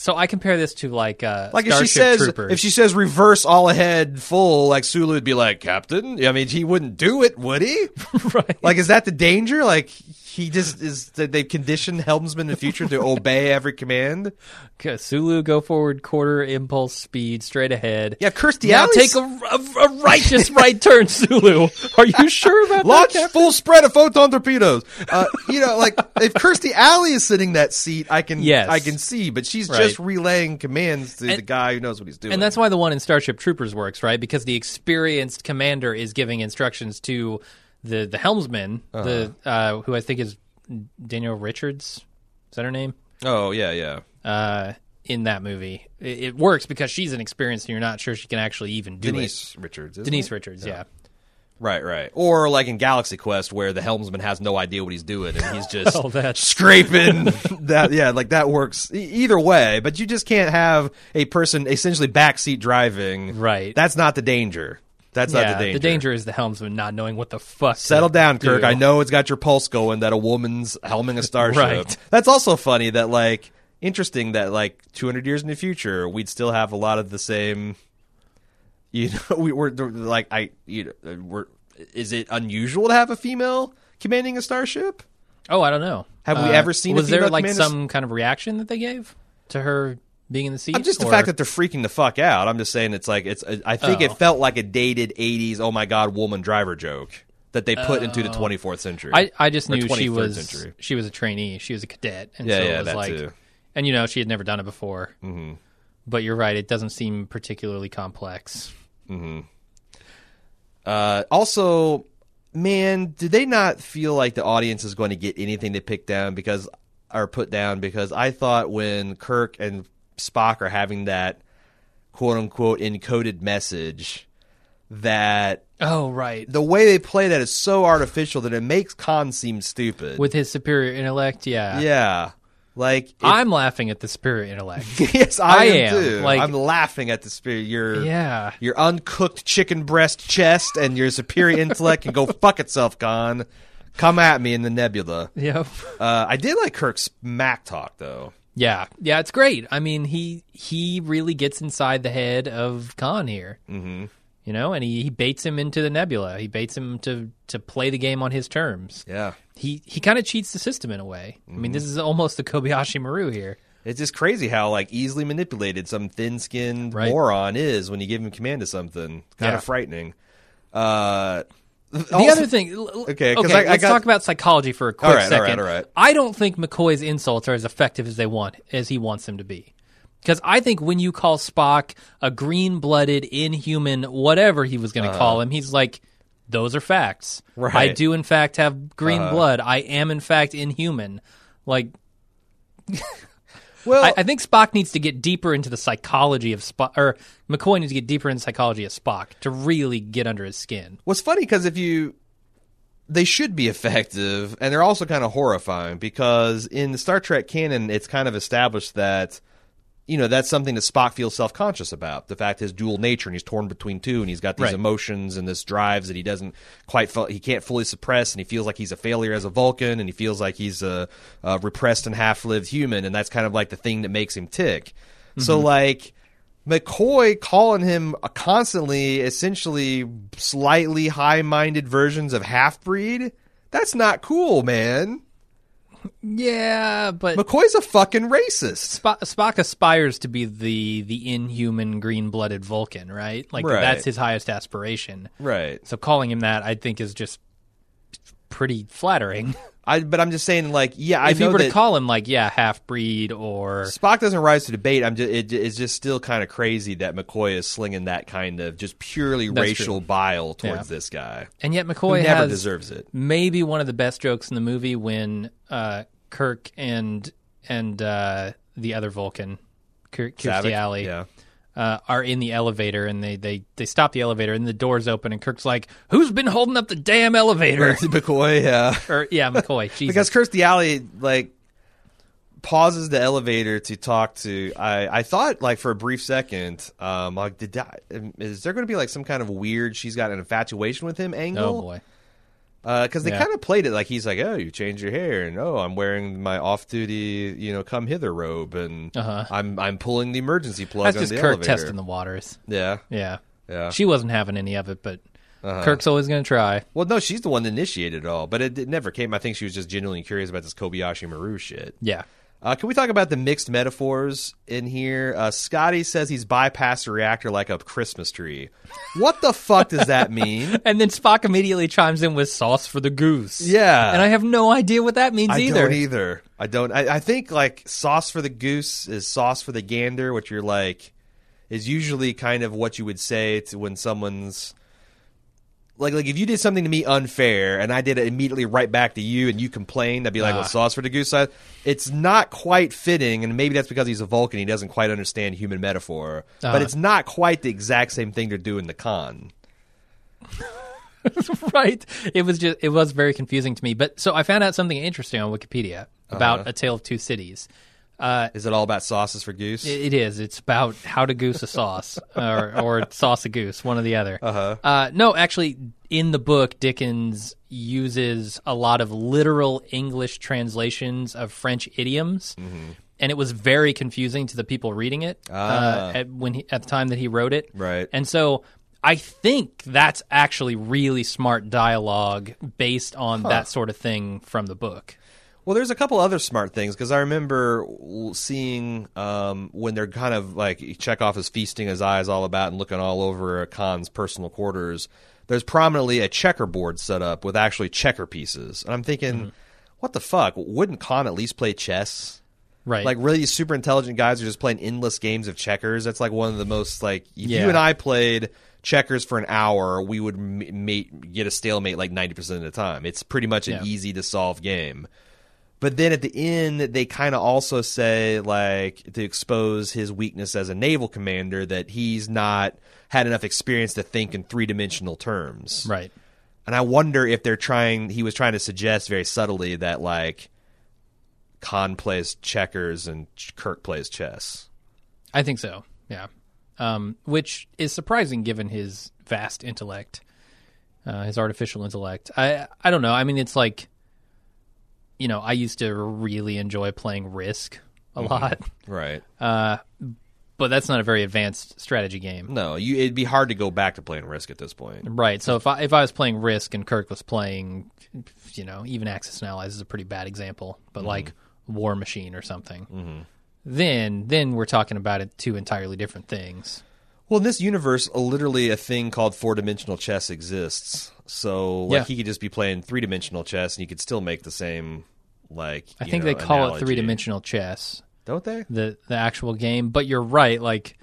So I compare this to like uh, like Starship if she says Troopers. If she says reverse all ahead full, like Sulu would be like, Captain. I mean, he wouldn't do it, would he? Right. Like, is that the danger? Like, he just is. They condition helmsmen in the future to obey every command. Okay, Sulu, go forward quarter impulse speed straight ahead. Yeah, Kirstie Alley's take a, a, a righteous right turn, Sulu. Are you sure about Launch that? Launch full spread of photon torpedoes. Uh, you know, like if Kirstie Alley is sitting in that seat, I can yes. I can see, but she's right. just Just relaying commands to and, the guy who knows what he's doing. And that's why the one in Starship Troopers works, right? Because the experienced commander is giving instructions to the the helmsman, uh-huh. the uh, who I think is Danielle Richards. Is that her name? Oh, yeah, yeah. Uh, in that movie. It, it works because she's inexperienced and you're not sure she can actually even do Denise it. Denise Richards, isn't Denise it? Richards, yeah. yeah. Right, right. Or like in Galaxy Quest where the helmsman has no idea what he's doing and he's just oh, that's... scraping that. Yeah, like that works e- either way. But you just can't have a person essentially backseat driving. Right. That's not the danger. That's yeah, not the danger. The danger is the helmsman not knowing what the fuck. Settle down, Kirk. Do. I know it's got your pulse going that a woman's helming a starship. Right. That's also funny that like interesting that like two hundred years in the future, we'd still have a lot of the same... You know, we were like, I, you know, we're, is it unusual to have a female commanding a starship? Oh, I don't know. Have uh, we ever seen? Was a there like some st- kind of reaction that they gave to her being in the seat? I'm just or? the fact that they're freaking the fuck out. I'm just saying it's like it's. I think oh. it felt like a dated eighties. Oh my God, woman driver joke that they put uh, into the twenty-fourth century. I, I just knew she was century. she was a trainee. She was a cadet, and yeah, so yeah, it was that like, too. And you know, she had never done it before. Mm-hmm. But you're right; it doesn't seem particularly complex. Mm-hmm. Uh, also, man, do they not feel like the audience is going to get anything they pick down because or put down? Because I thought when Kirk and Spock are having that "quote unquote" encoded message, that oh right, the way they play that is so artificial that it makes Khan seem stupid with his superior intellect. Yeah, yeah. Like if, I'm laughing at the superior intellect. Yes, I, I am. am. Too. Like, I'm laughing at the superior. Your yeah. your uncooked chicken breast chest and your superior intellect can go fuck itself, Khan. Come at me in the nebula. Yep. Uh, I did like Kirk's smack talk though. Yeah, yeah, it's great. I mean, he he really gets inside the head of Khan here. Mm-hmm. You know, and he, he baits him into the nebula. He baits him to, to play the game on his terms. Yeah. He he kind of cheats the system in a way. Mm-hmm. I mean, this is almost the Kobayashi Maru here. It's just crazy how like easily manipulated some thin-skinned right. moron is when you give him command to something. Kind of yeah. frightening. Uh, the also, other thing... Okay, okay I, let's I got, talk about psychology for a quick all right, second. All right, all right. I don't think McCoy's insults are as effective as they want, as he wants them to be. Because I think when you call Spock a green-blooded, inhuman, whatever he was going to uh-huh. call him, he's like, those are facts. Right. I do, in fact, have green uh-huh. blood. I am, in fact, inhuman. Like, well, I, I think Spock needs to get deeper into the psychology of Spock, or McCoy needs to get deeper into the psychology of Spock to really get under his skin. What's funny, because if you... They should be effective, and they're also kind of horrifying, because in the Star Trek canon, it's kind of established that... You know, that's something that Spock feels self-conscious about, the fact his dual nature, and he's torn between two, and he's got these right. emotions and this drives that he doesn't quite – he can't fully suppress, and he feels like he's a failure as a Vulcan, and he feels like he's a, a repressed and half-lived human, and that's kind of like the thing that makes him tick. Mm-hmm. So, like – McCoy calling him constantly essentially slightly high-minded versions of half-breed, that's not cool, man. Yeah, but... McCoy's a fucking racist. Spock, Spock aspires to be the the inhuman, green-blooded Vulcan, right? Like, right. That's his highest aspiration. Right. So calling him that, I think, is just pretty flattering. I, but I'm just saying, like, yeah, I if know If you were to call him, like, yeah, half-breed or... Spock doesn't rise to debate. I'm just, it, it's just still kind of crazy that McCoy is slinging that kind of just purely That's racial true. bile towards yeah. this guy. And yet McCoy never has deserves it. Maybe one of the best jokes in the movie when uh, Kirk and and uh, the other Vulcan, Kirstie Saavik, Alley, yeah. uh, are in the elevator, and they, they, they stop the elevator, and the doors open, and Kirk's like, who's been holding up the damn elevator? McCoy, yeah. Or, yeah, McCoy, Jesus. Because Kirstie Alley, like, pauses the elevator to talk to, I, I thought, like, for a brief second, um, like, did that, is there going to be, like, some kind of weird, she's got an infatuation with him angle? Oh, boy. Because uh, they yeah. kind of played it like he's like, oh, you changed your hair, and oh, I'm wearing my off-duty, you know, come hither robe, and uh-huh. I'm I'm pulling the emergency plug. That's on just the Kirk elevator. Testing the waters. Yeah, yeah, yeah. She wasn't having any of it, but uh-huh. Kirk's always going to try. Well, no, she's the one that initiated it all, but it, it never came. I think she was just genuinely curious about this Kobayashi Maru shit. Yeah. Uh, can we talk about the mixed metaphors in here? Uh, Scotty says he's bypassed a reactor like a Christmas tree. What the fuck does that mean? And then Spock immediately chimes in with sauce for the goose. Yeah. And I have no idea what that means I either. I don't either. I don't. I, I think, like, sauce for the goose is sauce for the gander, which you're like, is usually kind of what you would say to when someone's... Like, like if you did something to me unfair and I did it immediately right back to you and you complained, I'd be like, uh, well, sauce for the goose. It's not quite fitting, and maybe that's because he's a Vulcan. He doesn't quite understand human metaphor. Uh, but it's not quite the exact same thing they're doing to Khan. Right. It was just it was very confusing to me. But so I found out something interesting on Wikipedia about uh-huh. A Tale of Two Cities. Uh, is it all about sauces for goose? It is. It's about how to goose a sauce or, or sauce a goose, one or the other. Uh-huh. Uh, no, actually, in the book, Dickens uses a lot of literal English translations of French idioms, mm-hmm. and it was very confusing to the people reading it ah. uh, at, when he, at the time that he wrote it. Right. And so I think that's actually really smart dialogue based on huh. that sort of thing from the book. Well, there's a couple other smart things, because I remember seeing um, when they're kind of like Chekov is feasting his eyes all about and looking all over Khan's personal quarters, there's prominently a checkerboard set up with actually checker pieces. And I'm thinking, mm-hmm. what the fuck? Wouldn't Khan at least play chess? Right. Like, really super intelligent guys are just playing endless games of checkers. That's like one of the most, like, if yeah. you and I played checkers for an hour, we would m- mate, get a stalemate like ninety percent of the time. It's pretty much an yeah. easy to solve game. But then at the end, they kind of also say, like, to expose his weakness as a naval commander, that he's not had enough experience to think in three-dimensional terms. Right. And I wonder if they're trying – he was trying to suggest very subtly that, like, Khan plays checkers and Kirk plays chess. I think so, yeah. Um, which is surprising given his vast intellect, uh, his artificial intellect. I I don't know. I mean, it's like – You know, I used to really enjoy playing Risk a lot. Right. Uh, but that's not a very advanced strategy game. No, you, it'd be hard to go back to playing Risk at this point. Right. So if I if I was playing Risk and Kirk was playing, you know, even Axis and Allies is a pretty bad example, but mm-hmm. like War Machine or something, mm-hmm. then then we're talking about it two entirely different things. Well, in this universe, literally a thing called four-dimensional chess exists. So like yeah. he could just be playing three-dimensional chess, and you could still make the same, like, I you think know, they call analogy. It three-dimensional chess. Don't they? The the actual game. But you're right. Like,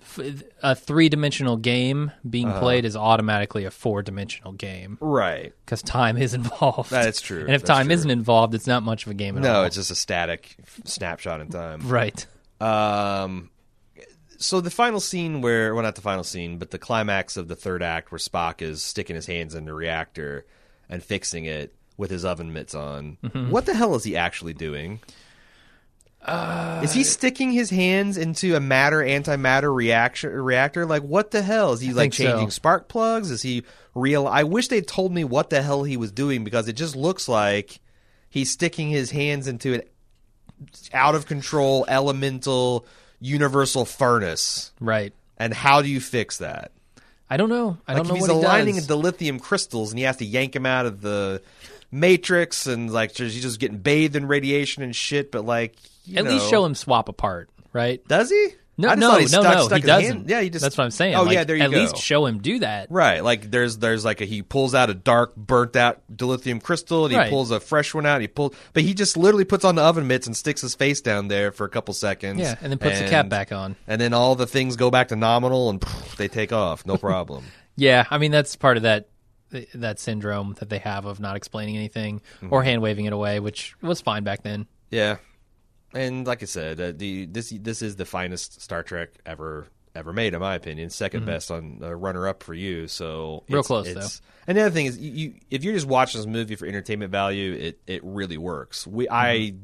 f- a three-dimensional game being uh-huh. played is automatically a four-dimensional game. Right. Because time is involved. That's true. And if That's time true. isn't involved, it's not much of a game at no, all. No, it's just a static snapshot in time. Right. Um... So the final scene where, well, not the final scene, but the climax of the third act where Spock is sticking his hands in the reactor and fixing it with his oven mitts on. Mm-hmm. What the hell is he actually doing? Uh, is he sticking his hands into a matter-antimatter reaction, reactor? Like, what the hell? Is he, I like, changing so. spark plugs? Is he real? I wish they told me what the hell he was doing, because it just looks like he's sticking his hands into an out-of-control, elemental... universal furnace. Right. And how do you fix that? I don't know. I don't like know what he does. He's aligning the lithium crystals, and you have to yank him out of the matrix, and like he's just getting bathed in radiation and shit. But like, you at know. least show him swap apart, right? Does he? No, no, no, stuck, no. Stuck he doesn't. Hand. Yeah, he just. That's what I'm saying. Oh like, yeah, there you at go. At least show him do that. Right. Like there's there's like a he pulls out a dark burnt out dilithium crystal, and he right. pulls a fresh one out. And he pulls, but he just literally puts on the oven mitts and sticks his face down there for a couple seconds. Yeah, and then puts and, the cap back on. And then all the things go back to nominal, and poof, they take off. No problem. Yeah, I mean that's part of that that syndrome that they have of not explaining anything mm-hmm. or hand waving it away, which was fine back then. Yeah. And like I said, uh, the this this is the finest Star Trek ever ever made, in my opinion. Second mm-hmm. best on uh, runner up for you. So it's, real close it's, though. And the other thing is, you, you if you're just watching this movie for entertainment value, it, it really works. We mm-hmm. I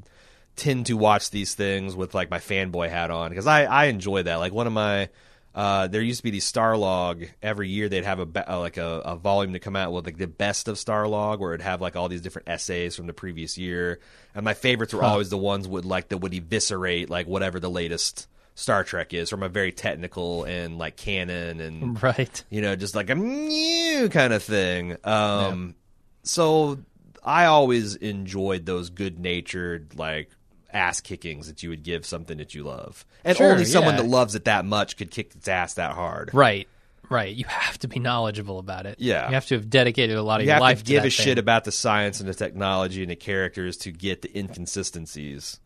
tend to watch these things with like my fanboy hat on because I, I enjoy that. Like one of my uh, there used to be these Starlog every year. They'd have a uh, like a, a volume to come out with like the best of Starlog, where it'd have like all these different essays from the previous year. And my favorites were huh. always the ones would like that would eviscerate like whatever the latest Star Trek is from a very technical and like canon and right, you know, just like a new kind of thing. Um, yeah. So I always enjoyed those good-natured like ass kickings that you would give something that you love, and sure, only someone yeah. that loves it that much could kick its ass that hard. Right. Right, you have to be knowledgeable about it. Yeah, you have to have dedicated a lot of you your life to that. You have to give a thing. shit about the science and the technology and the characters to get the inconsistencies.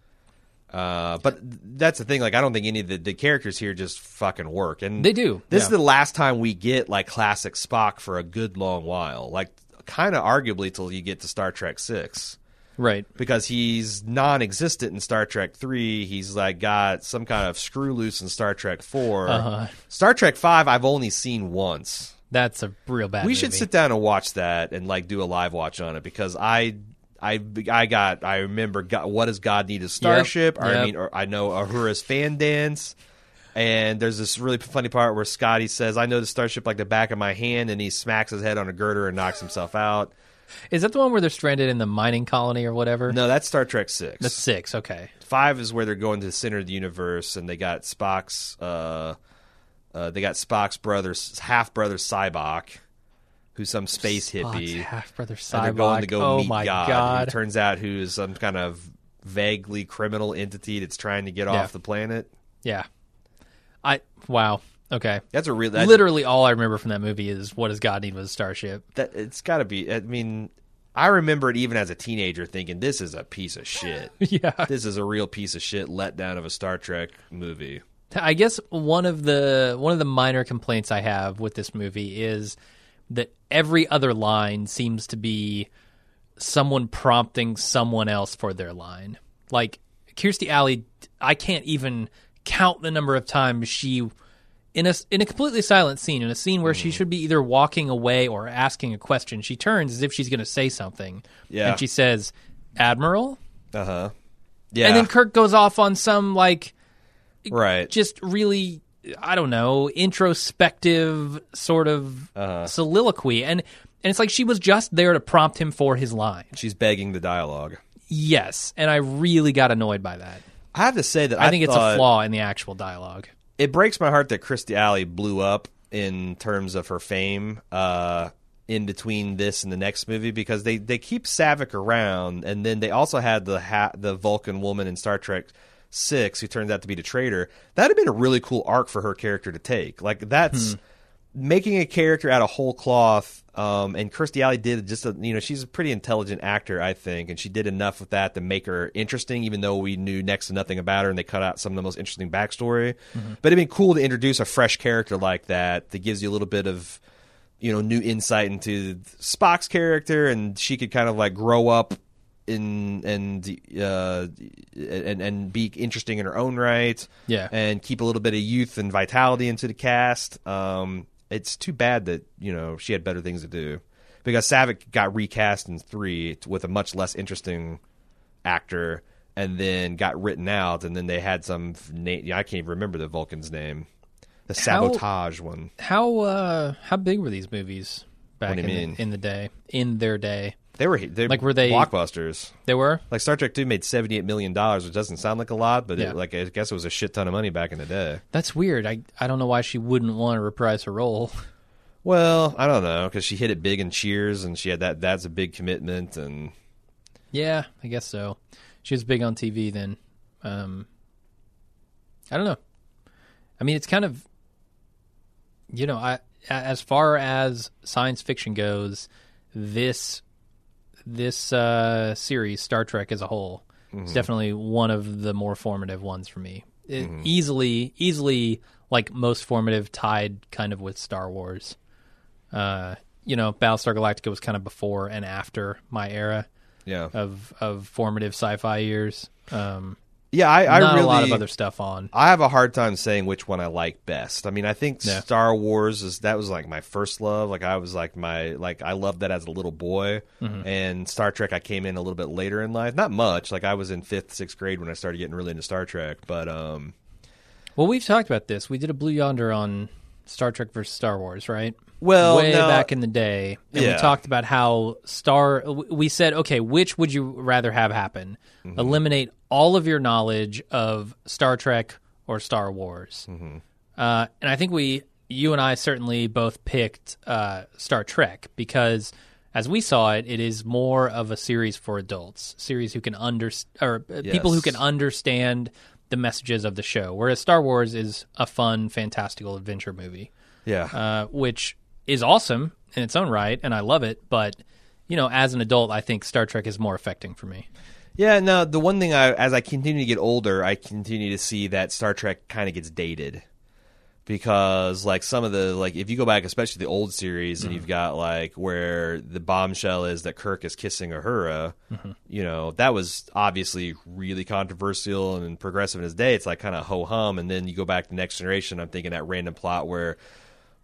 Uh, but that's the thing. Like, I don't think any of the, the characters here just fucking work. And they do. This yeah. is the last time we get like classic Spock for a good long while. Like, kind of arguably till you get to Star Trek six. Right. Because he's non-existent in Star Trek three. He's like got some kind of screw loose in Star Trek four. Uh-huh. Star Trek five I've only seen once. That's a real bad We movie. Should sit down and watch that and like do a live watch on it because I I I got I remember God, what does God need a starship? Yep. Or, yep. I mean or, I know Uhura's fan dance. And there's this really funny part where Scotty says, "I know the starship like the back of my hand," and he smacks his head on a girder and knocks himself out. Is that the one where they're stranded in the mining colony or whatever? No, that's Star Trek six. That's six, okay. Five is where they're going to the center of the universe, and they got Spock's, uh, uh, they got Spock's brother, half brother Sybok, who's some space Spock's hippie. Half brother Sybok. And they're going to go oh meet my God. God. It turns out who's some kind of vaguely criminal entity that's trying to get yeah. off the planet. Yeah. I wow. Okay, that's a real. That's, Literally, all I remember from that movie is what does God need with a starship? That it's got to be. I mean, I remember it even as a teenager thinking this is a piece of shit. Yeah, this is a real piece of shit letdown of a Star Trek movie. I guess one of the one of the minor complaints I have with this movie is that every other line seems to be someone prompting someone else for their line. Like Kirstie Alley, I can't even count the number of times she. In a, in a completely silent scene, in a scene where mm. she should be either walking away or asking a question, she turns as if she's going to say something. Yeah. And she says, "Admiral?" Uh-huh. Yeah. And then Kirk goes off on some, like, right. just really, I don't know, introspective sort of uh-huh. soliloquy. And, and it's like she was just there to prompt him for his line. She's begging the dialogue. Yes. And I really got annoyed by that. I have to say that I, I think thought... it's a flaw in the actual dialogue. It breaks my heart that Kirstie Alley blew up in terms of her fame uh, in between this and the next movie because they, they keep Saavik around, and then they also had the ha- the Vulcan woman in Star Trek six who turns out to be the traitor. That would have been a really cool arc for her character to take. Like that's hmm. making a character out of whole cloth, um, and Kirstie Alley did just a, you know she's a pretty intelligent actor, I think, and she did enough with that to make her interesting, even though we knew next to nothing about her and they cut out some of the most interesting backstory. Mm-hmm. But it'd be cool to introduce a fresh character like that that gives you a little bit of you know new insight into Spock's character, and she could kind of like grow up in and uh, and and be interesting in her own right. Yeah, and keep a little bit of youth and vitality into the cast. Um, It's too bad that, you know, she had better things to do. Because Saavik got recast in three with a much less interesting actor and then got written out. And then they had some name. I can't even remember the Vulcan's name. The Sabotage how, one. How uh, how big were these movies back in, in the day, in their day? They were they like were they blockbusters. They were like Star Trek two made seventy eight million dollars, which doesn't sound like a lot, but yeah. it, like I guess it was a shit ton of money back in the day. That's weird. I I don't know why she wouldn't want to reprise her role. Well, I don't know because she hit it big in Cheers, and she had that. That's a big commitment, and yeah, I guess so. She was big on T V then. Um, I don't know. I mean, it's kind of you know, I as far as science fiction goes, this. This uh, series, Star Trek as a whole, mm-hmm. is definitely one of the more formative ones for me. It, mm-hmm. Easily, easily, like, most formative, tied kind of with Star Wars. Uh, you know, Battlestar Galactica was kind of before and after my era yeah. of of formative sci-fi years. Um, yeah, I, I not really... Not a lot of other stuff on. I have a hard time saying which one I like best. I mean, I think yeah. Star Wars, is that was, like, my first love. Like, I was, like, my... Like, I loved that as a little boy. Mm-hmm. And Star Trek, I came in a little bit later in life. Not much. Like, I was in fifth, sixth grade when I started getting really into Star Trek, but... um Well, we've talked about this. We did a Blue Yonder on Star Trek versus Star Wars, right? Well, Way no, back in the day. And yeah. we talked about how Star... We said, okay, which would you rather have happen? Mm-hmm. Eliminate all of your knowledge of Star Trek or Star Wars. Mm-hmm. Uh, and I think we... You and I certainly both picked uh, Star Trek because, as we saw it, it is more of a series for adults. Series who can under... Or yes. people who can understand... the messages of the show, whereas Star Wars is a fun, fantastical adventure movie. Yeah. Uh, which is awesome in its own right, and I love it, but, you know, as an adult, I think Star Trek is more affecting for me. Yeah, no, the one thing, I, as I continue to get older, I continue to see that Star Trek kind of gets dated. Because, like, some of the, like, if you go back, especially the old series, mm-hmm. and you've got, like, where the bombshell is that Kirk is kissing Uhura, mm-hmm. you know, that was obviously really controversial and progressive in his day. It's, like, kind of ho-hum. And then you go back to Next Generation, I'm thinking that random plot where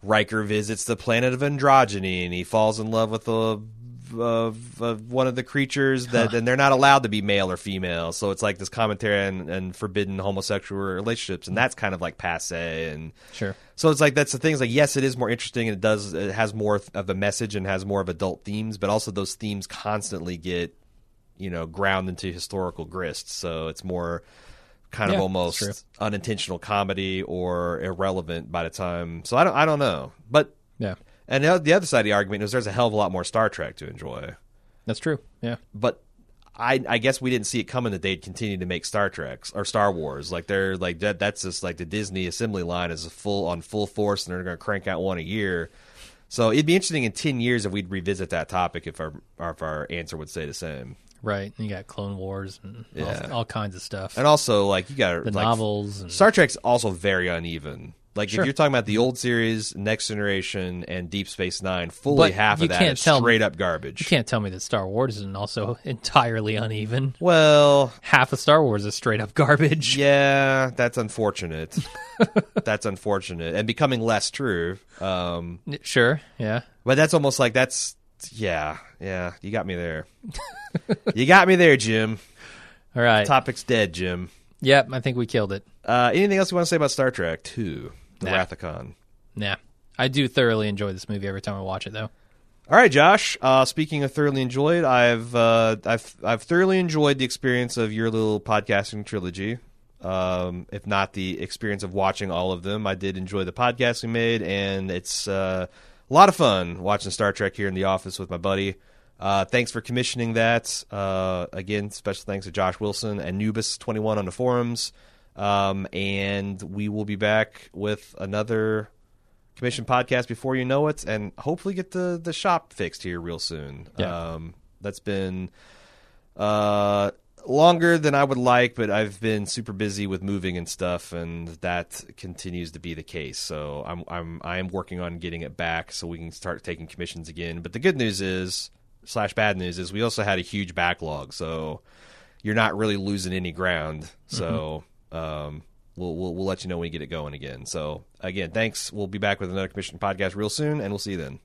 Riker visits the planet of Androgyny and he falls in love with a... Of, of one of the creatures that huh. and they're not allowed to be male or female, so it's like this commentary and, and forbidden homosexual relationships, and that's kind of like passe. And sure, so it's like that's the thing. It's like, yes, it is more interesting and it does it has more of a message and has more of adult themes, but also those themes constantly get, you know, ground into historical grist, so it's more kind yeah, of almost unintentional comedy or irrelevant by the time. So I don't I don't know, but yeah. And the other side of the argument is there's a hell of a lot more Star Trek to enjoy. That's true, yeah. But I, I guess we didn't see it coming that they'd continue to make Star Treks or Star Wars. Like they're like that. That's just like the Disney assembly line is full on full force, and they're going to crank out one a year. So it'd be interesting in ten years if we'd revisit that topic if our if our answer would stay the same. Right, and you got Clone Wars and yeah. all, all kinds of stuff, and also like you got the like, novels. And... Star Trek's also very uneven. Like, sure. if you're talking about the old series, Next Generation, and Deep Space Nine, fully but half of that is straight-up garbage. You can't tell me that Star Wars isn't also entirely uneven. Well... Half of Star Wars is straight-up garbage. Yeah, that's unfortunate. That's unfortunate. And becoming less true. Um, sure, yeah. But that's almost like that's... Yeah, yeah. You got me there. You got me there, Jim. All right. The topic's dead, Jim. Yep, I think we killed it. Uh, anything else you want to say about Star Trek two? The nah. Wrath of Khan. Nah. I do thoroughly enjoy this movie every time I watch it, though. All right, Josh. Uh, speaking of thoroughly enjoyed, I've uh, I've I've thoroughly enjoyed the experience of your little podcasting trilogy. Um, if not the experience of watching all of them, I did enjoy the podcast we made, and it's uh, a lot of fun watching Star Trek here in the office with my buddy. Uh, thanks for commissioning that. Uh, again, special thanks to Josh Wilson and Anubis twenty-one on the forums. Um, and we will be back with another commission podcast before you know it, and hopefully get the, the shop fixed here real soon. Yeah. Um, that's been, uh, longer than I would like, but I've been super busy with moving and stuff, and that continues to be the case. So I'm, I'm, I am working on getting it back so we can start taking commissions again. But the good news is, slash bad news is, we also had a huge backlog. So you're not really losing any ground. So, mm-hmm. Um, we'll, we'll we'll let you know when we get it going again. So, again, thanks. We'll be back with another commission podcast real soon, and we'll see you then.